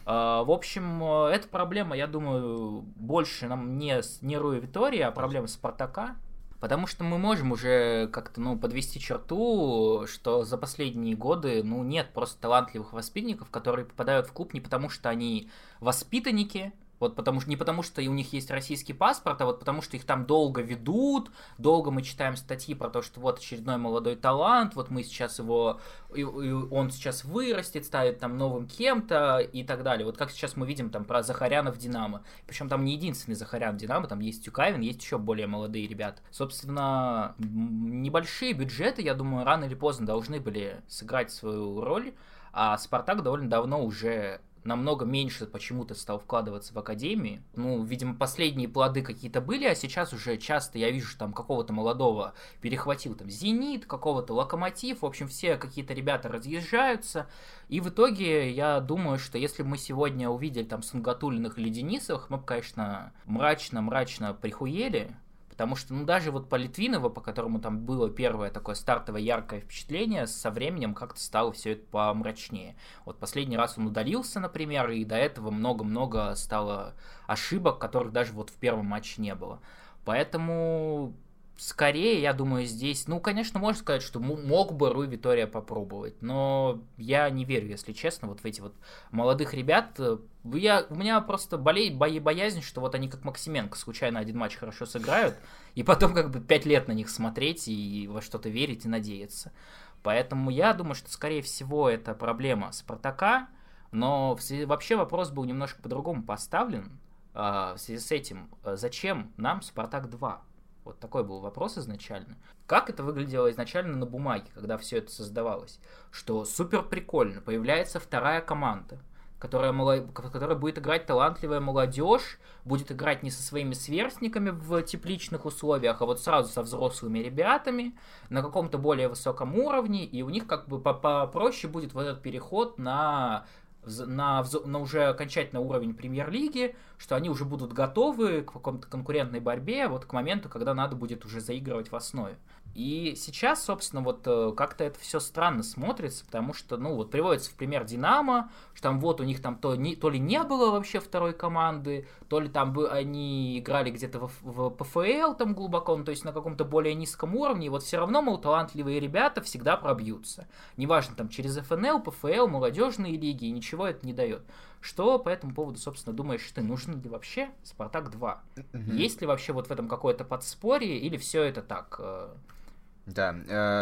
В общем, эта проблема, я думаю, больше нам не Руи Витория, а проблема Спартака, потому что мы можем уже как-то, подвести черту, что за последние годы, нет просто талантливых воспитанников, которые попадают в клуб не потому, что они воспитанники, не потому, что и у них есть российский паспорт, а вот потому, что их там долго ведут, долго мы читаем статьи про то, что вот очередной молодой талант, вот мы сейчас он сейчас вырастет, станет там новым кем-то и так далее. Вот как сейчас мы видим там про Захаряна в Динамо. Причем там не единственный Захарян в Динамо, там есть Тюкавин, есть еще более молодые ребята. Собственно, небольшие бюджеты, я думаю, рано или поздно должны были сыграть свою роль, а Спартак довольно давно уже намного меньше почему-то стал вкладываться в академии. Видимо, последние плоды какие-то были, а сейчас уже часто я вижу, что там какого-то молодого перехватил там «Зенит», какого-то «Локомотив». В общем, все какие-то ребята разъезжаются. И в итоге, я думаю, что если бы мы сегодня увидели там Сунгатуллиных или Денисовых, мы бы, конечно, мрачно-мрачно прихуели. Потому что, даже вот по Литвинову, по которому там было первое такое стартовое яркое впечатление, со временем как-то стало все это помрачнее. Вот последний раз он удалился, например, и до этого много-много стало ошибок, которых даже вот в первом матче не было. Поэтому скорее, я думаю, здесь, конечно, можно сказать, что мог бы Руи Витория попробовать, но я не верю, если честно, вот в эти вот молодых ребят. У меня просто боязнь, что вот они как Максименко случайно один матч хорошо сыграют, и потом 5 лет на них смотреть и во что-то верить и надеяться. Поэтому я думаю, что, скорее всего, это проблема Спартака, но вообще вопрос был немножко по-другому поставлен в связи с этим. Зачем нам Спартак 2? Вот такой был вопрос изначально. Как это выглядело изначально на бумаге, когда все это создавалось? Что супер прикольно, появляется вторая команда, которая будет играть талантливая молодежь, будет играть не со своими сверстниками в тепличных условиях, а вот сразу со взрослыми ребятами на каком-то более высоком уровне, и у них попроще будет вот этот переход на уже окончательно уровень премьер-лиги, что они уже будут готовы к какой-то конкурентной борьбе вот к моменту, когда надо будет уже заигрывать в основе. И сейчас, собственно, вот как-то это все странно смотрится, потому что, приводится в пример Динамо, что там вот у них там то ли не было вообще второй команды, то ли там бы они играли где-то в ПФЛ там глубоко, то есть на каком-то более низком уровне, и вот все равно, талантливые ребята всегда пробьются. Неважно, там через ФНЛ, ПФЛ, молодежные лиги, и ничего это не дает. Что по этому поводу, собственно, думаешь ты? Нужен ли вообще Спартак 2? Есть ли вообще вот в этом какое-то подспорье, или все это так? Да,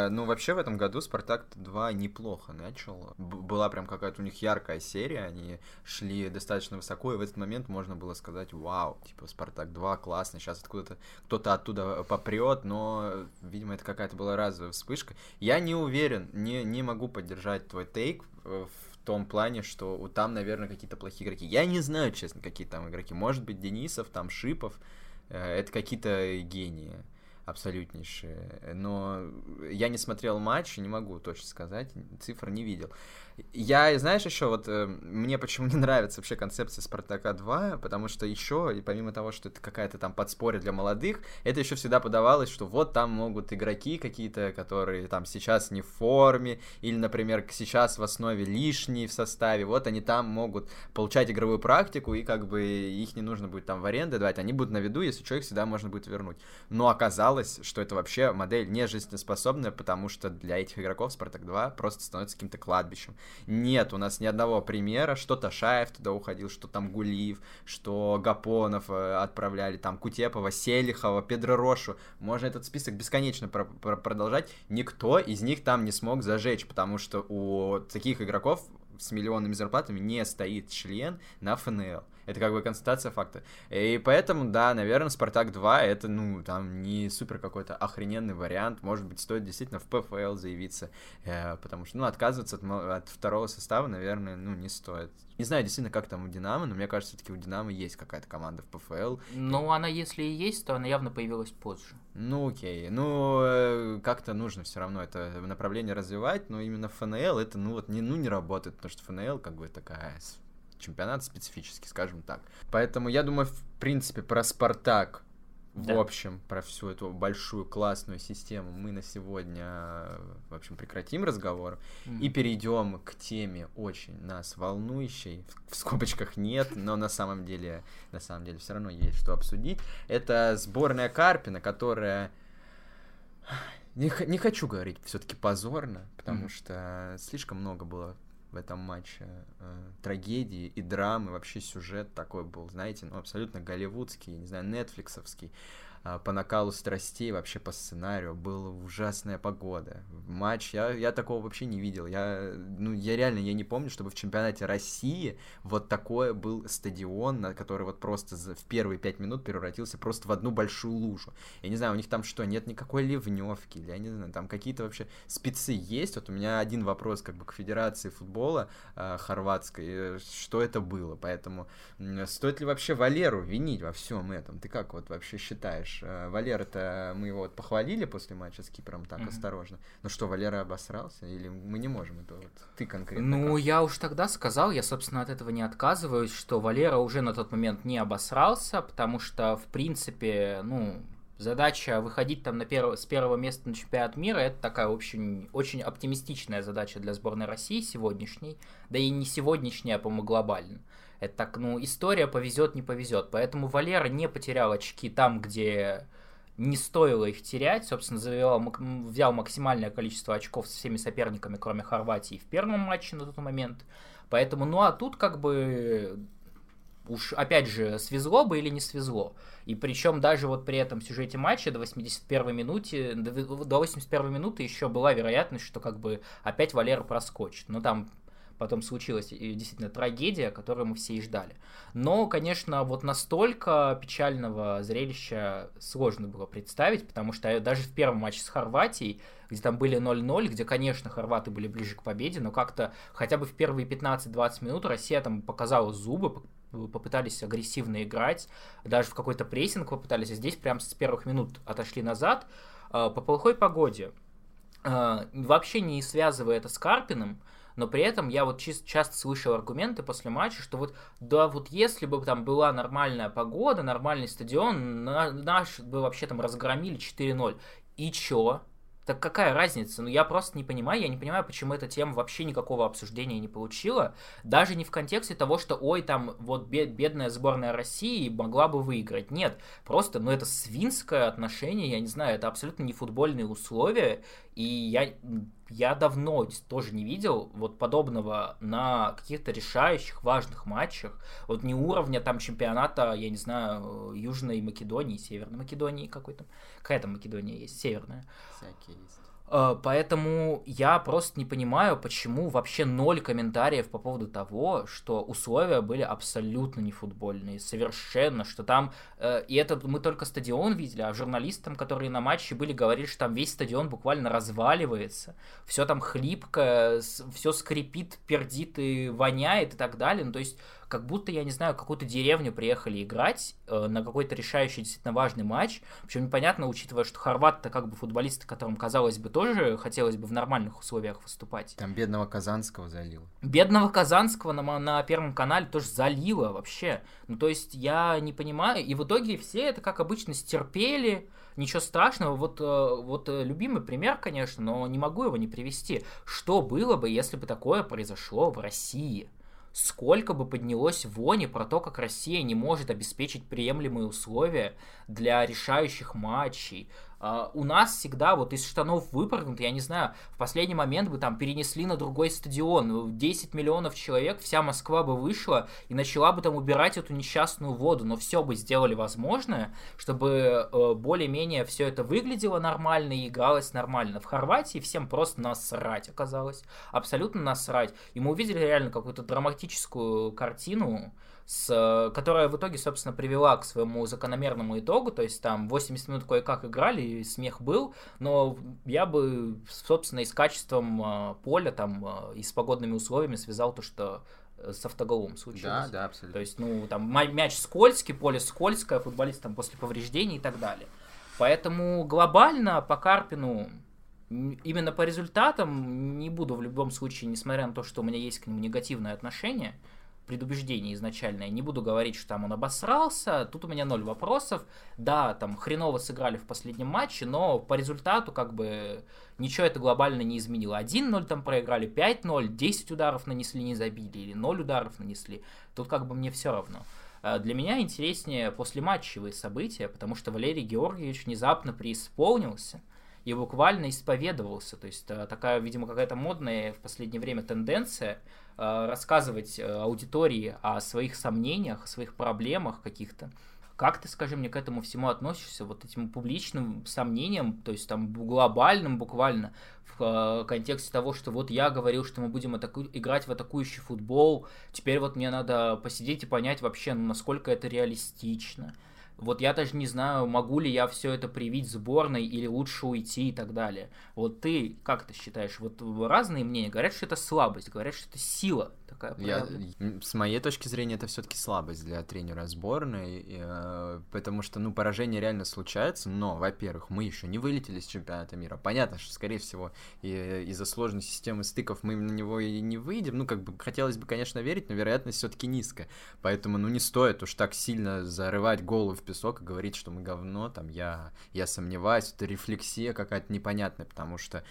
вообще в этом году Спартак 2 неплохо начал. Была прям какая-то у них яркая серия, они шли достаточно высоко, и в этот момент можно было сказать: вау, Спартак 2 классно, сейчас откуда-то кто-то оттуда попрет, но, видимо, это какая-то была разовая вспышка. Я не уверен, не могу поддержать твой тейк в том плане, что там, наверное, какие-то плохие игроки. Я не знаю, честно, какие там игроки. Может быть, Денисов, там Шипов, это какие-то гении. абсолютнейшие. Но я не смотрел матч, не могу точно сказать, цифр не видел. Я, знаешь, еще вот мне почему не нравится вообще концепция «Спартака-2», потому что еще, и помимо того, что это какая-то там подспорье для молодых, это еще всегда подавалось, что вот там могут игроки какие-то, которые там сейчас не в форме, или, например, сейчас в основе лишние в составе, вот они там могут получать игровую практику, и как бы их не нужно будет там в аренду давать, они будут на виду, если что, их всегда можно будет вернуть. Но оказалось, что это вообще модель не жизнеспособная, потому что для этих игроков «Спартак-2» просто становится каким-то кладбищем. Нет у нас ни одного примера, что Ташаев туда уходил, что там Гулиев, что Гапонов отправляли, там Кутепова, Селихова, Педро Рошу. Можно этот список бесконечно продолжать. Никто из них там не смог зажечь, потому что у таких игроков с миллионными зарплатами не стоит член на ФНЛ. Это как бы констатация факта. И поэтому, да, наверное, «Спартак-2» это, ну, там не супер какой-то охрененный вариант. Может быть, стоит действительно в ПФЛ заявиться, потому что, ну, отказываться от второго состава, наверное, ну, не стоит. Не знаю, действительно, как там у «Динамо», но мне кажется, все-таки у «Динамо» есть какая-то команда в ПФЛ. Ну, она, если и есть, то она явно появилась позже. Ну, окей. Ну, как-то нужно все равно это направление развивать, но именно ФНЛ это, ну, вот, не работает, потому что ФНЛ как бы такая... Чемпионат специфический, скажем так. Поэтому я думаю, в принципе, про «Спартак», да, в общем, про всю эту большую классную систему мы на сегодня, в общем, прекратим разговор и перейдем к теме очень нас волнующей, в скобочках нет, но на самом деле все равно есть что обсудить. Это сборная Карпина, которая... Не хочу говорить все-таки позорно, потому что слишком много было в этом матче трагедии и драмы, вообще сюжет такой был, знаете, ну, абсолютно голливудский, не знаю, нетфликсовский, по накалу страстей, вообще по сценарию, была ужасная погода. Матч, я такого вообще не видел, я реально не помню, чтобы в чемпионате России вот такое был стадион, на который вот просто в первые 5 минут превратился просто в одну большую лужу. Я не знаю, у них там что, нет никакой ливневки, я не знаю, там какие-то вообще спецы есть. Вот у меня один вопрос как бы к Федерации футбола хорватской, что это было, поэтому стоит ли вообще Валеру винить во всем этом? Ты как вот вообще считаешь? Валера-то, мы его вот похвалили после матча с Кипром, так осторожно. Ну что, Валера обосрался? Или мы не можем это вот? Ты конкретно? Ну, как? Я уж тогда сказал, я, собственно, от этого не отказываюсь, что Валера уже на тот момент не обосрался, потому что, в принципе, ну, задача выходить там с первого места на чемпионат мира, это такая очень, очень оптимистичная задача для сборной России сегодняшней, да и не сегодняшняя, а, по-моему, глобально. Это так, ну, история повезет, не повезет. Поэтому Валера не потерял очки там, где не стоило их терять. Собственно, взял максимальное количество очков со всеми соперниками, кроме Хорватии, в первом матче на тот момент. Поэтому, ну, а тут как бы... Уж, опять же, свезло бы или не свезло. И причем даже вот при этом сюжете матча до 81 минуты еще была вероятность, что как бы опять Валера проскочит. Но там потом случилась действительно трагедия, которую мы все и ждали. Но, конечно, вот настолько печального зрелища сложно было представить, потому что даже в первом матче с Хорватией, где там были 0-0, где, конечно, хорваты были ближе к победе, но как-то хотя бы в первые 15-20 минут Россия там показала зубы, попытались агрессивно играть, даже в какой-то прессинг попытались, а здесь прям с первых минут отошли назад. По плохой погоде, вообще не связывая это с Карпиным, но при этом я вот часто слышал аргументы после матча, что вот, да, вот если бы там была нормальная погода, нормальный стадион, наш бы вообще там разгромили 4-0. И чё? Так какая разница? Ну, я просто не понимаю, почему эта тема вообще никакого обсуждения не получила, даже не в контексте того, что, ой, там, вот бедная сборная России могла бы выиграть. Нет, просто, ну, это свинское отношение, я не знаю, это абсолютно не футбольные условия, и я давно тоже не видел вот подобного на каких-то решающих, важных матчах, вот не уровня там чемпионата, я не знаю, Южной Македонии, Северной Македонии какой-то, какая там Македония есть, Северная. Всякие есть. Поэтому я просто не понимаю, почему вообще 0 комментариев по поводу того, что условия были абсолютно не футбольные, совершенно, что там... И это мы только стадион видели, а журналистам, которые на матче были, говорили, что там весь стадион буквально разваливается, все там хлипко, все скрипит, пердит и воняет и так далее. Ну, то есть как будто, я не знаю, какую-то деревню приехали играть на какой-то решающий, действительно важный матч. Причем непонятно, учитывая, что хорват-то как бы футболист, которым, казалось бы, тоже хотелось бы в нормальных условиях выступать. Там бедного Казанского залило. Бедного Казанского на Первом канале тоже залило вообще. Ну, то есть, я не понимаю. И в итоге все это, как обычно, стерпели. Ничего страшного. Вот любимый пример, конечно, но не могу его не привести. Что было бы, если бы такое произошло в России? Сколько бы поднялось вони про то, как Россия не может обеспечить приемлемые условия для решающих матчей. У нас всегда вот из штанов выпрыгнут, я не знаю, в последний момент бы там перенесли на другой стадион, 10 миллионов человек, вся Москва бы вышла и начала бы там убирать эту несчастную воду, но все бы сделали возможное, чтобы более-менее все это выглядело нормально и игралось нормально. В Хорватии всем просто насрать оказалось, абсолютно насрать, и мы увидели реально какую-то драматическую картину, которая в итоге, собственно, привела к своему закономерному итогу, то есть там 80 минут кое-как играли, и смех был, но я бы, собственно, и с качеством поля, там, и с погодными условиями связал то, что с автоголом случилось. Да, да, абсолютно. То есть, ну, там, мяч скользкий, поле скользкое, футболист там после повреждений и так далее. Поэтому глобально по Карпину... Именно по результатам не буду в любом случае, несмотря на то, что у меня есть к нему негативное отношение, предубеждение изначальное, не буду говорить, что там он обосрался, тут у меня 0 вопросов, да, там хреново сыграли в последнем матче, но по результату как бы ничего это глобально не изменило, 1-0 там проиграли, 5-0, 10 ударов нанесли, не забили, или 0 ударов нанесли, тут как бы мне все равно. Для меня интереснее послематчевые события, потому что Валерий Георгиевич внезапно преисполнился, и буквально исповедовался. То есть такая, видимо, какая-то модная в последнее время тенденция рассказывать аудитории о своих сомнениях, о своих проблемах каких-то. Как ты, скажи мне, к этому всему относишься, вот этим публичным сомнениям, то есть там глобальным буквально, в контексте того, что вот я говорил, что мы будем играть в атакующий футбол, теперь вот мне надо посидеть и понять вообще, ну, насколько это реалистично. Вот я даже не знаю, могу ли я все это привить сборной или лучше уйти и так далее. Вот ты как ты считаешь? Вот разные мнения говорят, что это слабость, говорят, что это сила такая. С моей точки зрения, это все-таки слабость для тренера сборной, потому что, ну, поражение реально случается, но, во-первых, мы еще не вылетели с чемпионата мира. Понятно, что, скорее всего, из-за сложной системы стыков мы на него и не выйдем. Ну, как бы, хотелось бы, конечно, верить, но вероятность все-таки низкая. Поэтому, ну, не стоит уж так сильно зарывать голову в песок и говорит, что мы говно, там, я сомневаюсь, это рефлексия какая-то непонятная, потому что,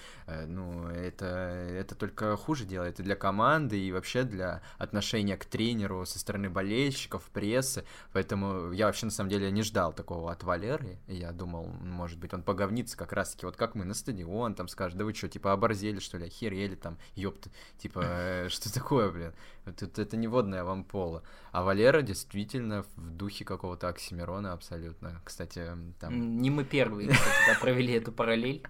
ну, это только хуже делает и для команды, и вообще для отношения к тренеру со стороны болельщиков, прессы, поэтому я вообще, на самом деле, не ждал такого от Валеры, я думал, может быть, он поговнится как раз-таки, вот как мы на стадион, там, скажет, да вы что, типа, оборзели, что ли, охерели, там, ёпта, типа, что такое, блин, тут это не водное вам поло, а Валера действительно в духе какого-то Оксимирона абсолютно. Кстати, там... Не мы первые, кстати, провели эту параллель.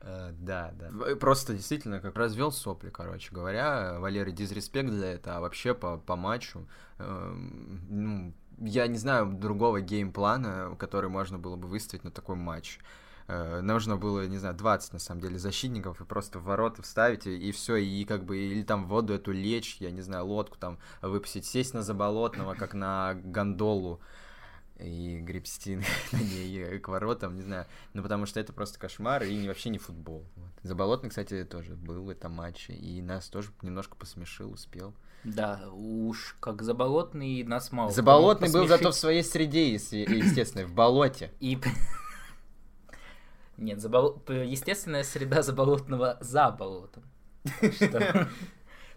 Да, да. Просто действительно как развел сопли, короче говоря. Валерий, дизреспект за это, а вообще по матчу, ну, я не знаю другого геймплана, который можно было бы выставить на такой матч. Нужно было, не знаю, 20, на самом деле, защитников, и просто в ворота вставить, и все, и как бы, или там в воду эту лечь, я не знаю, лодку там выпустить, сесть на Заболотного, как на гондолу, и гребсти на ней к воротам, не знаю, ну, потому что это просто кошмар, и вообще не футбол. Вот. Заболотный, кстати, тоже был в этом матче, и нас тоже немножко посмешил, успел. Да, уж как Заболотный нас мало. Заболотный был зато в своей среде, естественно, в болоте. И... Нет, естественная среда Заболотного за болотом.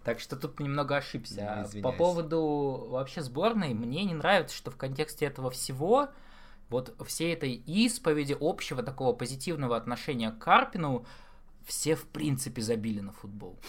Так что тут немного ошибся. По поводу вообще сборной, мне не нравится, что в контексте этого всего, вот всей этой исповеди общего такого позитивного отношения к Карпину, все в принципе забили на футбол.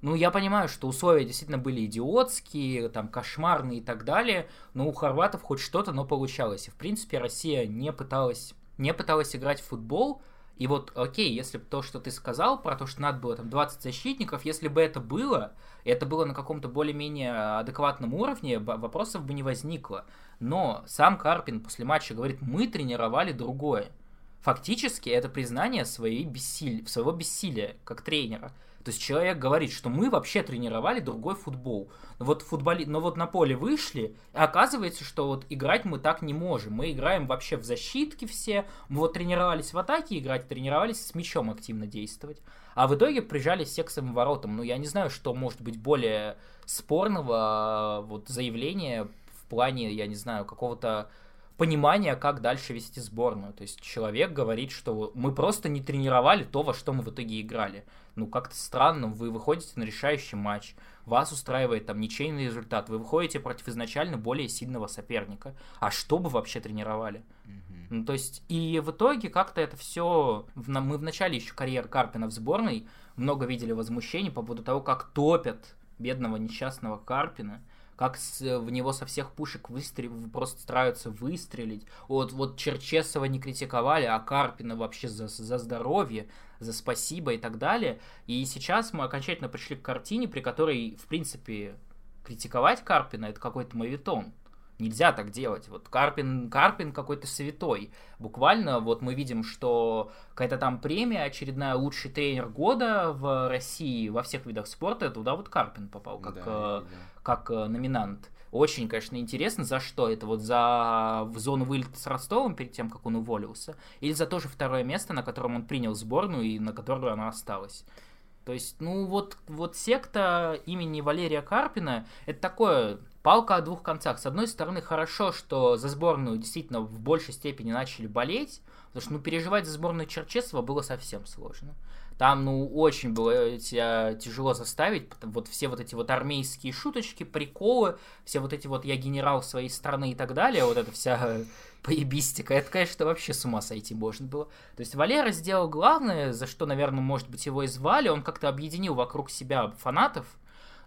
Ну, я понимаю, что условия действительно были идиотские, там, кошмарные и так далее, но у хорватов хоть что-то, но получалось. И, в принципе, Россия не пыталась играть в футбол. И вот, окей, если бы то, что ты сказал, про то, что надо было там 20 защитников, если бы это было на каком-то более-менее адекватном уровне, вопросов бы не возникло. Но сам Карпин после матча говорит, мы тренировали другое. Фактически это признание своего бессилия как тренера. То есть человек говорит, что мы вообще тренировали другой футбол. Но вот на поле вышли, и оказывается, что вот играть мы так не можем. Мы играем вообще в защитке все. Мы вот тренировались в атаке играть, тренировались с мячом активно действовать. А в итоге прижались все к своим воротам. Ну, я не знаю, что может быть более спорного вот, заявления в плане, я не знаю, какого-то понимания, как дальше вести сборную. То есть человек говорит, что мы просто не тренировали то, во что мы в итоге играли. Ну, как-то странно, вы выходите на решающий матч, вас устраивает там ничейный результат, вы выходите против изначально более сильного соперника. А что бы вообще тренировали? Mm-hmm. Ну, то есть, и в итоге как-то это все... Мы в начале еще карьеры Карпина в сборной много видели возмущений по поводу того, как топят бедного несчастного Карпина, как в него со всех пушек просто стараются выстрелить. Вот Черчесова не критиковали, а Карпина вообще за здоровье, за спасибо и так далее. И сейчас мы окончательно пришли к картине, при которой, в принципе, критиковать Карпина — это какой-то моветон. Нельзя так делать. Вот Карпин какой-то святой. Буквально вот мы видим, что какая-то там премия очередная «Лучший тренер года» в России во всех видах спорта. Туда вот Карпин попал как номинант. Очень, конечно, интересно, за что это. Вот за зону вылета с Ростовом перед тем, как он уволился, или за то же второе место, на котором он принял сборную и на которую она осталась. То есть, ну вот секта имени Валерия Карпина — это такое... Палка о двух концах. С одной стороны, хорошо, что за сборную действительно в большей степени начали болеть, потому что, ну, переживать за сборную Черчесова было совсем сложно. Там, ну, очень было тебя тяжело заставить, вот все вот эти вот армейские шуточки, приколы, все вот эти вот «я генерал своей страны» и так далее, вот эта вся поебистика, это, конечно, вообще с ума сойти можно было. То есть Валера сделал главное, за что, наверное, может быть, его и звали, он как-то объединил вокруг себя фанатов.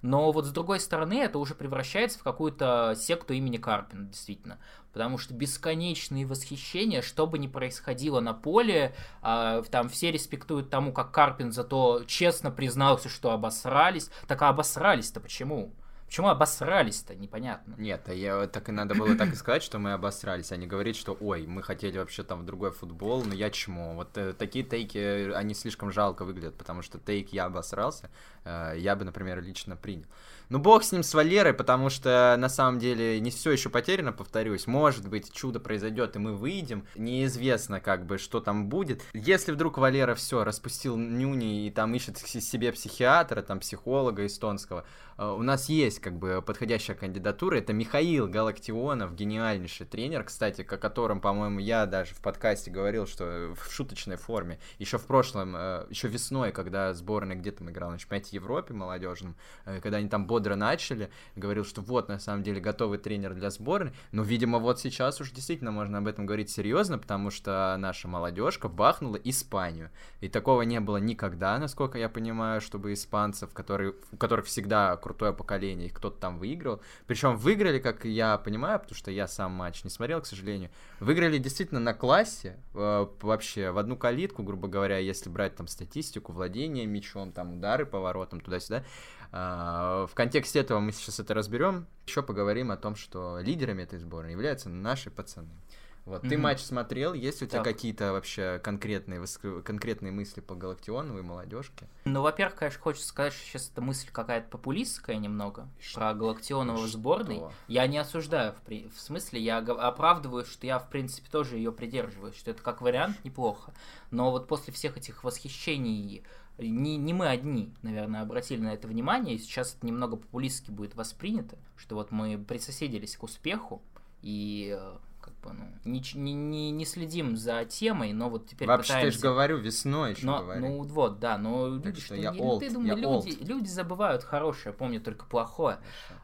Но вот с другой стороны, это уже превращается в какую-то секту имени Карпина, действительно. Потому что бесконечные восхищения, что бы ни происходило на поле, там все респектуют тому, как Карпин зато честно признался, что обосрались. Так а обосрались-то почему? Почему обосрались-то, непонятно. Нет, так и надо было так и сказать, что мы обосрались, а не говорить, что ой, мы хотели вообще там в другой футбол, но я чмо. Вот такие тейки, они слишком жалко выглядят, потому что тейк «я обосрался» я бы, например, лично принял. Ну, бог с ним, с Валерой, потому что, на самом деле, не все еще потеряно, повторюсь. Может быть, чудо произойдет, и мы выйдем. Неизвестно, как бы, что там будет. Если вдруг Валера все распустил нюни и там ищет себе психиатра, там, психолога эстонского, у нас есть, как бы, подходящая кандидатура. Это Михаил Галактионов, гениальнейший тренер, кстати, о котором, по-моему, я даже в подкасте говорил, что в шуточной форме. Еще в прошлом, еще весной, когда сборная где-то играла на чемпионате Европы молодежном, когда они там бодро начали, говорил, что вот, на самом деле, готовый тренер для сборной, но, видимо, вот сейчас уж действительно можно об этом говорить серьезно, потому что наша молодежка бахнула Испанию, и такого не было никогда, насколько я понимаю, чтобы испанцев, у которых всегда крутое поколение, их кто-то там выиграл, причем выиграли, как я понимаю, потому что я сам матч не смотрел, к сожалению, выиграли действительно на классе, вообще в одну калитку, грубо говоря, если брать там статистику, владение мячом, там удары по воротам, туда-сюда. В контексте этого мы сейчас это разберем. Еще поговорим о том, что лидерами этой сборной являются наши пацаны. Вот, mm-hmm. Ты матч смотрел, есть у тебя какие-то вообще конкретные мысли по Галактионову и молодежке? Ну, во-первых, конечно, хочется сказать, что сейчас эта мысль какая-то популистская немного, про Галактионову сборной. Я не осуждаю, в смысле, я оправдываю, что я, в принципе, тоже ее придерживаюсь, что это как вариант неплохо. Но вот после всех этих восхищений... Не мы одни, наверное, обратили на это внимание, и сейчас это немного популистски будет воспринято, что вот мы присоседились к успеху, и как бы, ну, не следим за темой, но вот теперь вообще пытаемся... Вообще, ты же говорю, весной еще говорю. Ну вот, да, но так люди, что я old, люди забывают хорошее, помнят только плохое.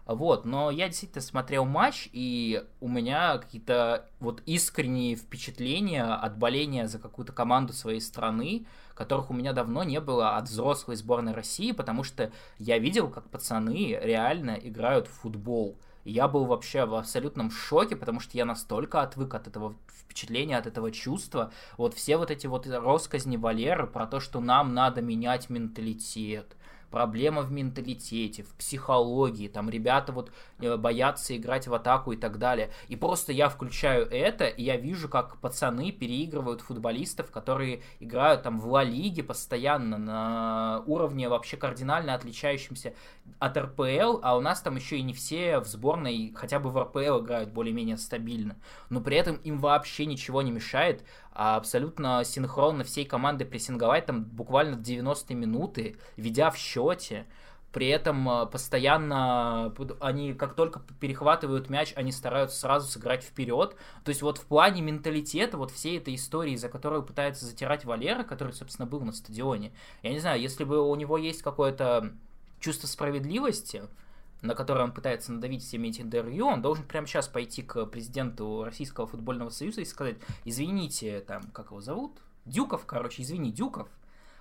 Вот, но я действительно смотрел матч, и у меня какие-то вот искренние впечатления от боления за какую-то команду своей страны, которых у меня давно не было от взрослой сборной России, потому что я видел, как пацаны реально играют в футбол. И я был вообще в абсолютном шоке, потому что я настолько отвык от этого впечатления, от этого чувства. Вот все вот эти вот россказни Валеры про то, что нам надо менять менталитет, проблема в менталитете, в психологии, там ребята вот боятся играть в атаку и так далее. И просто я включаю это, и я вижу, как пацаны переигрывают футболистов, которые играют там в Ла-лиге постоянно на уровне вообще кардинально отличающемся от РПЛ, а у нас там еще и не все в сборной хотя бы в РПЛ играют более-менее стабильно, но при этом им вообще ничего не мешает абсолютно синхронно всей команды прессинговать там буквально в 90 минуты, ведя в счете. При этом постоянно они, как только перехватывают мяч, они стараются сразу сыграть вперед. То есть вот в плане менталитета, вот всей этой истории, за которую пытается затирать Валера, который, собственно, был на стадионе, я не знаю, если бы у него есть какое-то чувство справедливости, на которое он пытается надавить всеми эти интервью, он должен прямо сейчас пойти к президенту Российского футбольного союза и сказать: извините, там, как его зовут? Дюков, короче, извини, Дюков.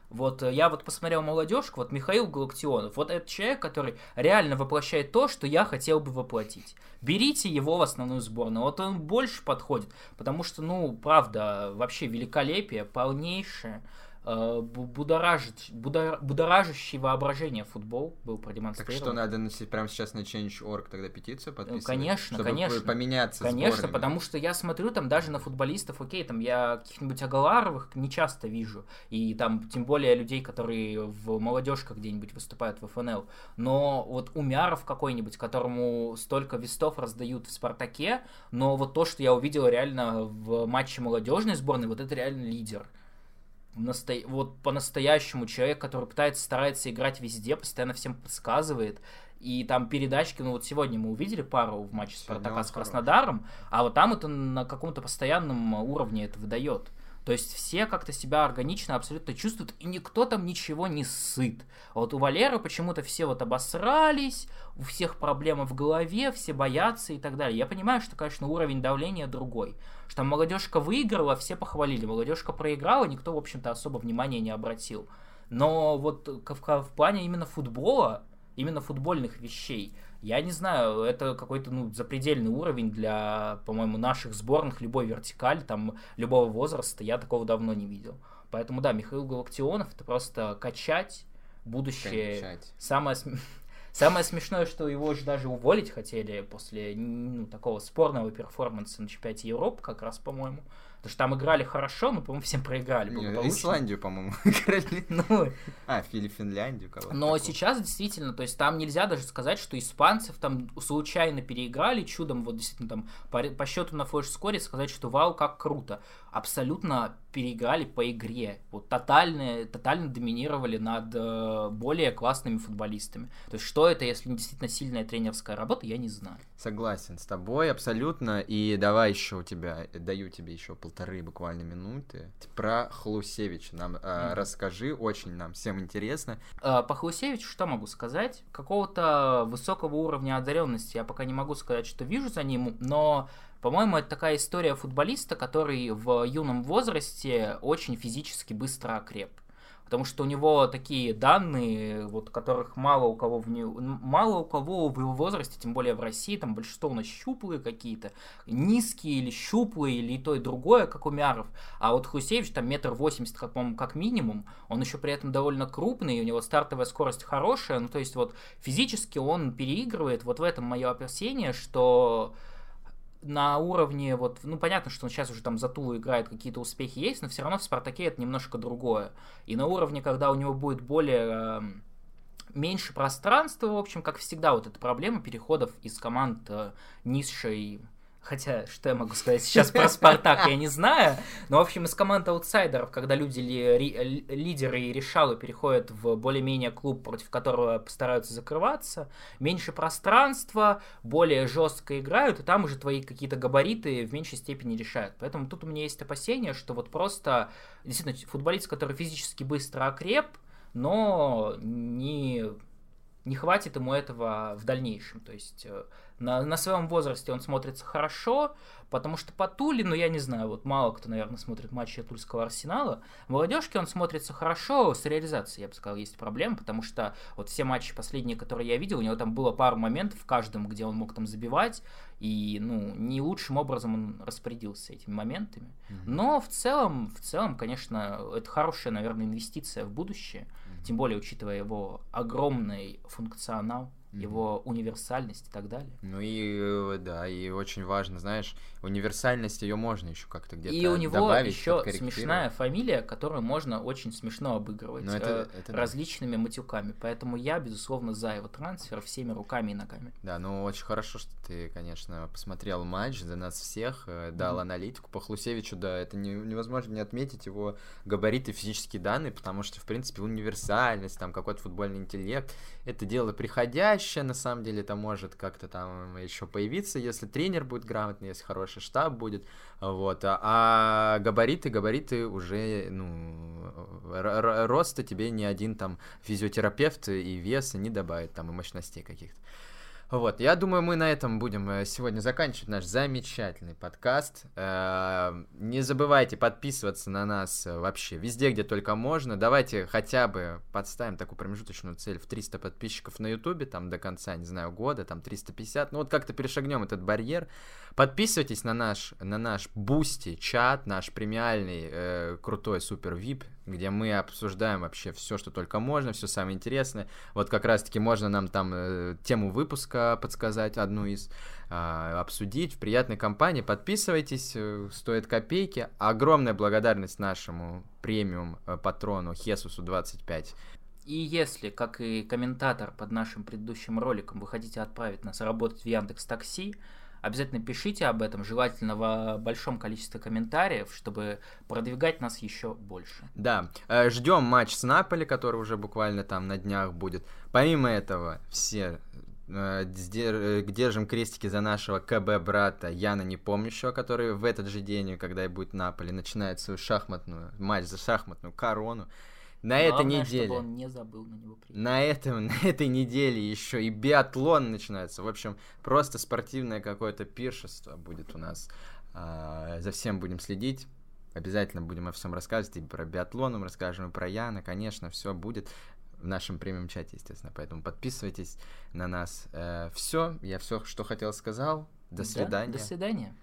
Вот я вот посмотрел молодежку, вот Михаил Галактионов, вот этот человек, который реально воплощает то, что я хотел бы воплотить. Берите его в основную сборную, вот он больше подходит, потому что, ну, правда, вообще великолепие, полнейшее, будоражащий воображение футбол был продемонстрирован. Так что надо прямо сейчас на Change.org тогда петицию подписывать? Ну, конечно, чтобы поменяться конечно, сборными. Потому что я смотрю там даже на футболистов, окей, там я каких-нибудь Агаларовых не часто вижу, и там тем более людей, которые в молодежках где-нибудь выступают в ФНЛ, но вот Умяров какой-нибудь, которому столько вестов раздают в Спартаке, но вот то, что я увидел реально в матче молодежной сборной, вот это реально лидер. Вот по-настоящему человек, который старается играть везде, постоянно всем подсказывает. И там передачки, ну вот сегодня мы увидели пару в матче Спартака с Краснодаром, а вот там это на каком-то постоянном уровне это выдает. То есть все как-то себя органично абсолютно чувствуют, и никто там ничего не сыт. А вот у Валеры почему-то все вот обосрались, у всех проблемы в голове, все боятся и так далее. Я понимаю, что, конечно, уровень давления другой. Что молодежка выиграла, все похвалили, молодежка проиграла, никто, в общем-то, особо внимания не обратил. Но вот в плане именно футбола, именно футбольных вещей, я не знаю, это какой-то запредельный уровень для, по-моему, наших сборных, любой вертикаль, там, любого возраста, я такого давно не видел. Поэтому, да, Михаил Галактионов, это просто качать будущее. Качать. Самое смешное, что его же даже уволить хотели после такого спорного перформанса на чемпионате Европы, как раз, по-моему. Потому что там играли хорошо, но, по-моему, всем проиграли. Исландию, по-моему, играли. Финляндию. Но сейчас действительно, то есть там нельзя даже сказать, что испанцев там случайно переиграли чудом, вот действительно там по счету на флеш-скоре сказать, что вау, как круто. Абсолютно переиграли по игре. Вот тотально доминировали над более классными футболистами. То есть что это, если не действительно сильная тренерская работа, я не знаю. Согласен с тобой абсолютно. И давай еще даю тебе еще полторы буквально минуты. Про Хлусевича нам расскажи, очень нам всем интересно. По Хлусевичу что могу сказать? Какого-то высокого уровня одаренности я пока не могу сказать, что вижу за ним, но, по-моему, это такая история футболиста, который в юном возрасте очень физически быстро окреп. Потому что у него такие данные, вот, которых мало у кого в его возрасте, тем более в России, там большинство у нас щуплые какие-то, низкие или щуплые, или и то, и другое, как Умяров. А вот Хлусевич, там 1,80 метра, по-моему, как минимум, он еще при этом довольно крупный, у него стартовая скорость хорошая, ну то есть вот физически он переигрывает, вот в этом мое опасение, что... На уровне, вот, понятно, что он сейчас уже там за Тулу играет, какие-то успехи есть, но все равно в Спартаке это немножко другое. И на уровне, когда у него будет меньше пространства, в общем, как всегда, вот эта проблема переходов из команд низшей... Хотя, что я могу сказать сейчас про Спартак, я не знаю. Но, в общем, из команд аутсайдеров, когда люди, лидеры и решалы, переходят в более-менее клуб, против которого постараются закрываться, меньше пространства, более жестко играют, и там уже твои какие-то габариты в меньшей степени решают. Поэтому тут у меня есть опасение, что вот просто действительно футболист, который физически быстро окреп, но не хватит ему этого в дальнейшем. То есть на своем возрасте он смотрится хорошо, потому что по Туле, я не знаю, вот мало кто, наверное, смотрит матчи Тульского Арсенала, в молодежке он смотрится хорошо, с реализацией, я бы сказал, есть проблемы, потому что вот все матчи последние, которые я видел, у него там было пару моментов в каждом, где он мог там забивать, и, не лучшим образом он распорядился этими моментами. Но в целом, конечно, это хорошая, наверное, инвестиция в будущее. тем более учитывая его огромный функционал, его универсальность и так далее. Ну и да, и очень важно, знаешь, универсальность ее можно еще как-то где-то добавить. И у него еще смешная фамилия, которую можно очень смешно обыгрывать это различными матюками. Поэтому я, безусловно, за его трансфер всеми руками и ногами. Да, ну очень хорошо, что ты, конечно, посмотрел матч за нас всех, дал аналитику. По Хлусевичу, да, это невозможно не отметить его габариты, физические данные, потому что, в принципе, универсальность, там какой-то футбольный интеллект, это дело приходящее. На самом деле это может как-то там еще появиться, если тренер будет грамотный, если хороший штаб будет, вот, а габариты уже, ну, роста тебе ни один там физиотерапевт и веса не добавит, там, и мощностей каких-то. Вот, я думаю, мы на этом будем сегодня заканчивать наш замечательный подкаст. Не забывайте подписываться на нас вообще везде, где только можно. Давайте хотя бы подставим такую промежуточную цель в 300 подписчиков на Ютубе, там до конца, не знаю, года, там 350. Ну вот как-то перешагнем этот барьер. Подписывайтесь на наш Бусти чат, наш премиальный крутой супер вип, где мы обсуждаем вообще все, что только можно, все самое интересное. Вот как раз-таки можно нам там тему выпуска подсказать, одну из, обсудить в приятной компании. Подписывайтесь, стоит копейки. Огромная благодарность нашему премиум-патрону Хесусу25. И если, как и комментатор под нашим предыдущим роликом, вы хотите отправить нас работать в Яндекс.Такси, обязательно пишите об этом, желательно в большом количестве комментариев, чтобы продвигать нас еще больше. Да, ждем матч с Наполи, который уже буквально там на днях будет. Помимо этого, все держим крестики за нашего КБ-брата Яна Непомнящего, который в этот же день, когда и будет Наполи, начинает свою шахматную, матч за шахматную корону. Главное, этой неделе. Чтобы он не забыл на него приехать. На этой неделе еще и биатлон начинается. В общем, просто спортивное какое-то пиршество будет у нас. За всем будем следить. Обязательно будем о всем рассказывать. И про биатлон мы расскажем, и про Яна. Конечно, все будет в нашем премиум-чате, естественно. Поэтому подписывайтесь на нас. Все. Я все, что хотел, сказал. До свидания. До свидания.